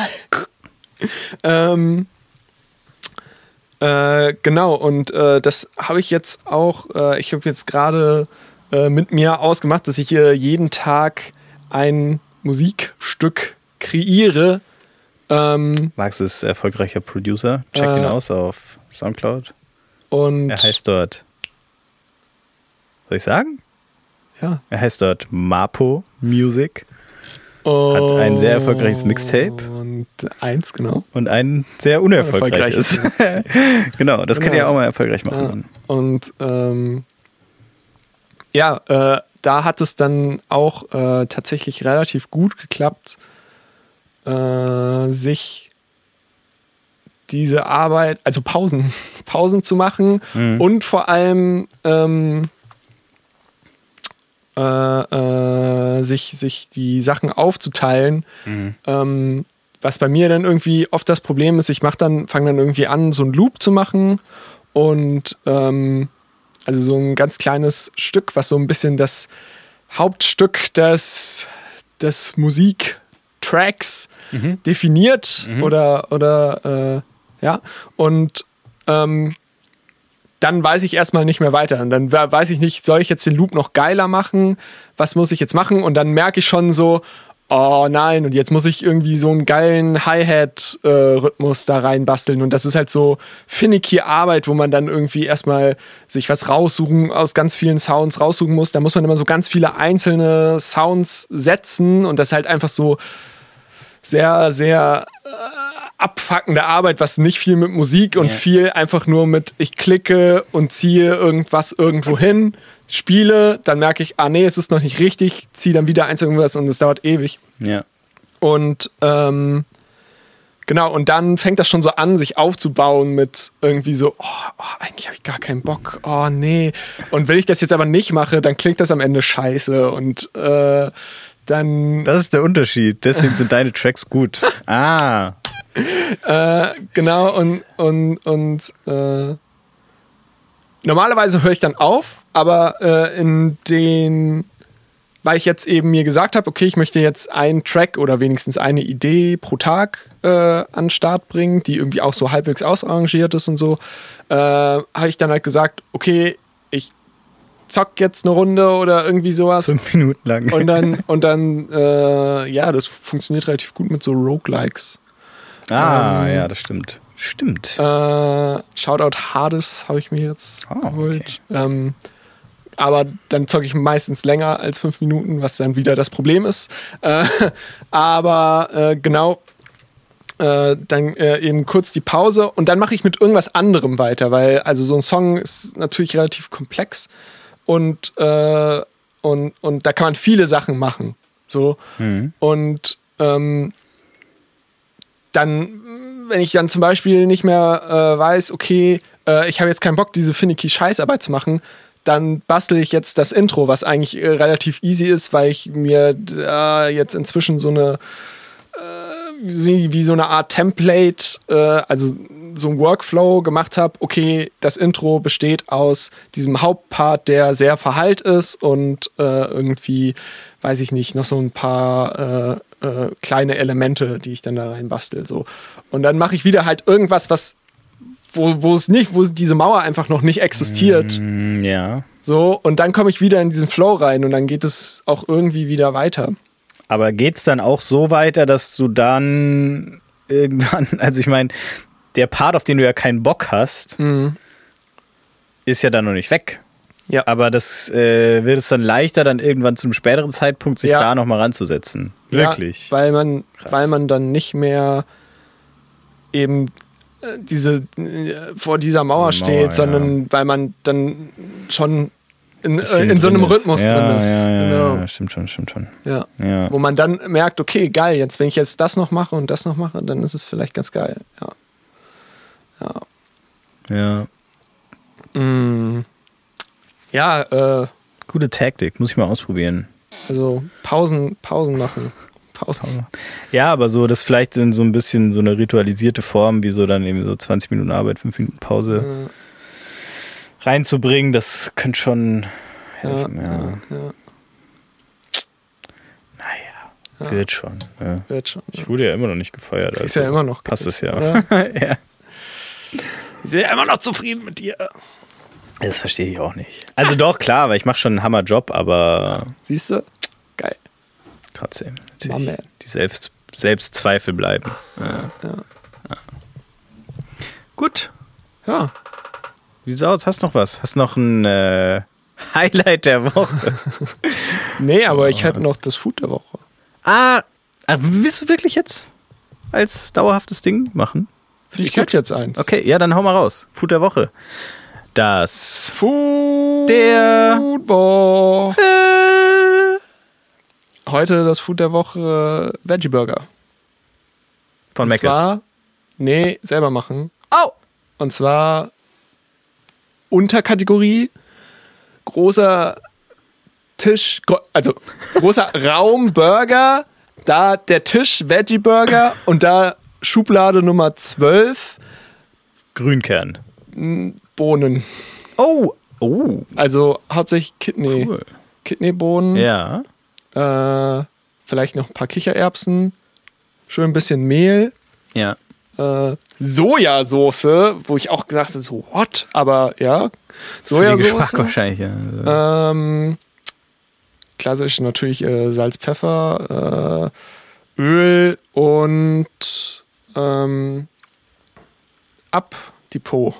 Genau, und das habe ich jetzt auch, ich habe jetzt gerade mit mir ausgemacht, dass ich hier jeden Tag ein Musikstück kreiere. Max ist erfolgreicher Producer. Check ihn aus auf SoundCloud. Und er heißt dort, soll ich sagen? Ja. Er heißt dort Mapo Music. Oh. Hat ein sehr erfolgreiches Mixtape. Und eins, genau. Und ein sehr unerfolgreiches. Genau, das kann ja auch mal erfolgreich machen. Ja. Und da hat es dann auch tatsächlich relativ gut geklappt, sich diese Arbeit, also Pausen zu machen und vor allem sich die Sachen aufzuteilen. Was bei mir dann irgendwie oft das Problem ist, ich fange dann irgendwie an, so einen Loop zu machen und also so ein ganz kleines Stück, was so ein bisschen das Hauptstück des Musiktracks definiert oder und dann weiß ich erstmal nicht mehr weiter. Und dann weiß ich nicht, soll ich jetzt den Loop noch geiler machen? Was muss ich jetzt machen? Und dann merke ich schon so, oh nein, und jetzt muss ich irgendwie so einen geilen Hi-Hat-Rhythmus da reinbasteln. Und das ist halt so finicky Arbeit, wo man dann irgendwie erstmal sich was raussuchen, aus ganz vielen Sounds raussuchen muss. Da muss man immer so ganz viele einzelne Sounds setzen. Und das ist halt einfach so sehr, sehr abfuckende Arbeit, was nicht viel mit Musik und viel einfach nur mit ich klicke und ziehe irgendwas irgendwo hin, spiele, dann merke ich, es ist noch nicht richtig, ziehe dann wieder eins irgendwas und es dauert ewig. Ja. Und und dann fängt das schon so an, sich aufzubauen mit irgendwie so, eigentlich habe ich gar keinen Bock, und wenn ich das jetzt aber nicht mache, dann klingt das am Ende scheiße und dann... Das ist der Unterschied, deswegen sind deine Tracks gut. Genau, und Normalerweise höre ich dann auf, aber weil ich jetzt eben mir gesagt habe, okay, ich möchte jetzt einen Track oder wenigstens eine Idee pro Tag an den Start bringen, die irgendwie auch so halbwegs ausarrangiert ist und so, habe ich dann halt gesagt, okay, ich zock jetzt eine Runde oder irgendwie sowas. 5 Minuten lang. Und dann ja, das funktioniert relativ gut mit so Roguelikes. Ah, ja, das stimmt. Stimmt. Shoutout Hades habe ich mir jetzt geholt. Okay. Aber dann zocke ich meistens länger als 5 Minuten, was dann wieder das Problem ist. Dann eben kurz die Pause und dann mache ich mit irgendwas anderem weiter, weil also so ein Song ist natürlich relativ komplex und da kann man viele Sachen machen. So. Mhm. Und dann, wenn ich dann zum Beispiel nicht mehr weiß, okay, ich habe jetzt keinen Bock, diese finicky Scheißarbeit zu machen, dann bastel ich jetzt das Intro, was eigentlich relativ easy ist, weil ich mir jetzt inzwischen so eine wie so eine Art Template, also so ein Workflow gemacht habe. Okay, das Intro besteht aus diesem Hauptpart, der sehr verhallt ist und irgendwie, weiß ich nicht, noch so ein paar kleine Elemente, die ich dann da rein bastel. So. Und dann mache ich wieder halt irgendwas, wo diese Mauer einfach noch nicht existiert. Ja. So, und dann komme ich wieder in diesen Flow rein und dann geht es auch irgendwie wieder weiter. Aber geht's dann auch so weiter, dass du dann irgendwann, also ich meine, der Part, auf den du ja keinen Bock hast, ist ja dann noch nicht weg. Ja. Aber das wird es dann leichter, dann irgendwann zu einem späteren Zeitpunkt sich da nochmal ranzusetzen. Wirklich. Ja, weil man dann nicht mehr eben vor dieser Mauer steht, sondern weil man dann schon in so einem Rhythmus drin ist. Ja, genau. Ja, stimmt schon. Ja. Wo man dann merkt, okay, geil, jetzt wenn ich jetzt das noch mache und das noch mache, dann ist es vielleicht ganz geil. Ja. Gute Taktik, muss ich mal ausprobieren. Also Pausen machen. Ja, aber so, das vielleicht in so ein bisschen so eine ritualisierte Form, wie so dann eben so 20 Minuten Arbeit, 5 Minuten Pause reinzubringen, das könnte schon helfen. Ja. Naja, wird schon. Ja. Ich wurde ja immer noch nicht gefeuert. Ist also ja immer noch. Passt es ja. Ja. Ich bin ja immer noch zufrieden mit dir. Das verstehe ich auch nicht. Also doch, klar, weil ich mache schon einen Hammerjob, aber... Siehst du? Geil. Trotzdem. Natürlich. Die Selbstzweifel bleiben. Ja. Gut. Ja. Wie sieht's aus? Hast du noch was? Hast du noch ein Highlight der Woche? Nee, aber ich hätte noch das Food der Woche. Ah, willst du wirklich jetzt als dauerhaftes Ding machen? Ich hätte jetzt eins. Okay, ja, dann hau mal raus. Food der Woche. Das Food der Woche. Heute das Food der Woche Veggie Burger. Von Mc's. Und zwar, selber machen. Au! Und zwar Unterkategorie großer Tisch, also großer Raum Burger, da der Tisch Veggie Burger und da Schublade Nummer 12. Grünkern. Bohnen. Oh. Also hauptsächlich Kidney. Cool. Kidneybohnen. Ja. Vielleicht noch ein paar Kichererbsen. Schön ein bisschen Mehl. Ja. Sojasauce, wo ich auch gesagt habe, so what? Aber ja, Sojasauce. Wahrscheinlich, ja. Also. Klassisch natürlich Salz, Pfeffer, Öl und ab die Po.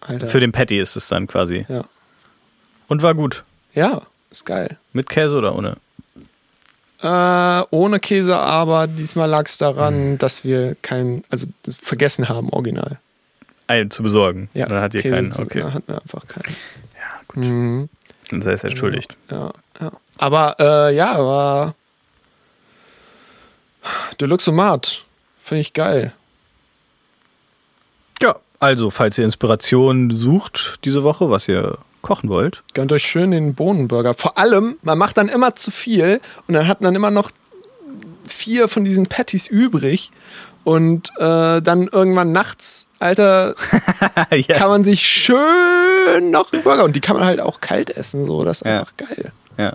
Alter. Für den Patty ist es dann quasi. Ja. Und war gut. Ja, ist geil. Mit Käse oder ohne? Ohne Käse, aber diesmal lag es daran, dass wir das vergessen haben, original. Einen zu besorgen. Ja, dann hat ihr Käse keinen. Okay. Dann hatten wir einfach keinen. Ja, gut. Dann sei es entschuldigt. Ja. Aber war Deluxe-O-Mat. Finde ich geil. Ja. Also, falls ihr Inspiration sucht diese Woche, was ihr kochen wollt. Gönnt euch schön den Bohnenburger. Vor allem, man macht dann immer zu viel und dann hat man immer noch 4 von diesen Patties übrig Und dann irgendwann nachts, Alter, yeah, kann man sich schön noch einen Burger, und die kann man halt auch kalt essen, so, das ist einfach geil. Ja.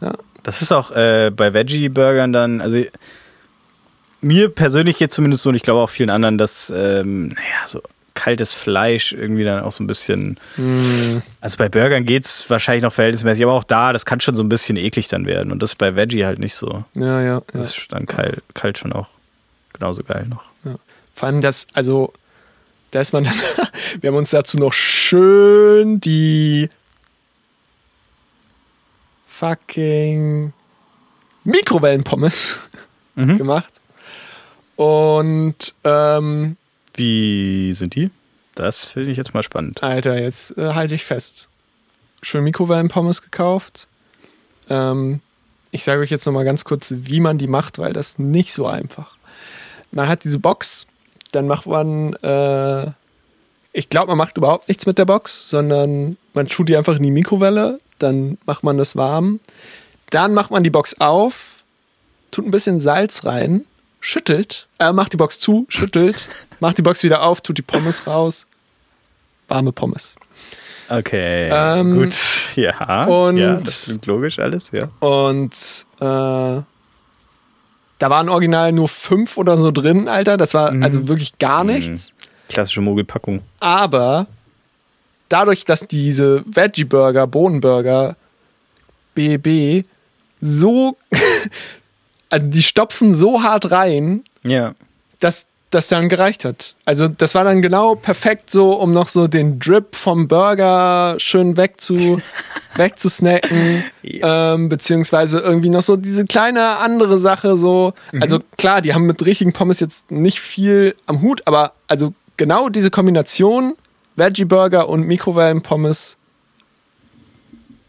Ja. Das ist auch bei Veggie-Burgern dann, also mir persönlich geht es zumindest so, und ich glaube auch vielen anderen, dass so kaltes Fleisch irgendwie dann auch so ein bisschen, also bei Burgern geht es wahrscheinlich noch verhältnismäßig, aber auch da, das kann schon so ein bisschen eklig dann werden, und das ist bei Veggie halt nicht so. Ja, ja. Das ist dann kalt schon auch genauso geil noch. Ja. Vor allem das, also da ist man, wir haben uns dazu noch schön die fucking Mikrowellenpommes gemacht. Und wie sind die? Das finde ich jetzt mal spannend. Alter, jetzt halte ich fest. Schön Mikrowellenpommes gekauft. Ich sage euch jetzt nochmal ganz kurz, wie man die macht, weil das nicht so einfach. Man hat diese Box, dann macht man, ich glaube, man macht überhaupt nichts mit der Box, sondern man tut die einfach in die Mikrowelle, dann macht man das warm, dann macht man die Box auf, tut ein bisschen Salz rein, schüttelt, macht die Box zu, schüttelt, macht die Box wieder auf, tut die Pommes raus, warme Pommes. Okay, gut, ja, und, ja, das klingt logisch alles, ja. Und, da waren original nur 5 oder so drin, Alter. Das war also wirklich gar nichts. Klassische Mogelpackung. Aber dadurch, dass diese Veggie-Burger, Bohnenburger, BB, so, also die stopfen so hart rein, dass das dann gereicht hat. Also das war dann genau perfekt so, um noch so den Drip vom Burger schön wegzusnacken, beziehungsweise irgendwie noch so diese kleine andere Sache so. Also klar, die haben mit richtigen Pommes jetzt nicht viel am Hut, aber also genau diese Kombination Veggie-Burger und Mikrowellenpommes,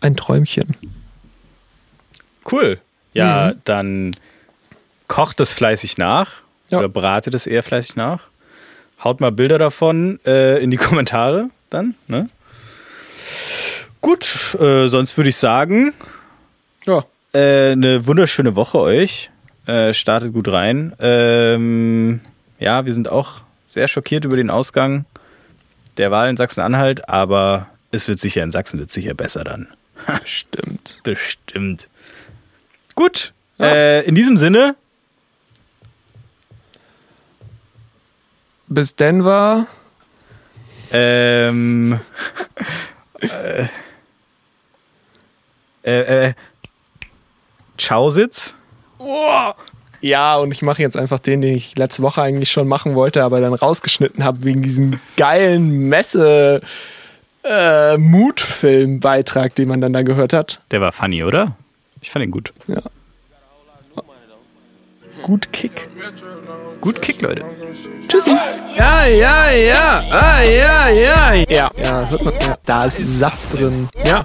ein Träumchen. Cool. Ja, dann kocht es fleißig nach. Ja. Oder bratet es eher fleißig nach. Haut mal Bilder davon in die Kommentare dann. Ne? Gut, sonst würde ich sagen, eine wunderschöne Woche euch. Startet gut rein. Ja, wir sind auch sehr schockiert über den Ausgang der Wahl in Sachsen-Anhalt, aber es wird sicher, in Sachsen wird sicher besser dann. Bestimmt. Bestimmt. Gut, in diesem Sinne, bis Denver. Chausitz. Oh. Ja, und ich mache jetzt einfach den ich letzte Woche eigentlich schon machen wollte, aber dann rausgeschnitten habe wegen diesem geilen Messe-Mutfilm-Beitrag, den man dann da gehört hat. Der war funny, oder? Ich fand ihn gut. Ja. Gut Kick. Gut Kick, Leute. Tschüssi. Ja, ja, ja. Ah, ja, ja. Ja, ja, hört man. Ja. Da ist Saft drin. Ja.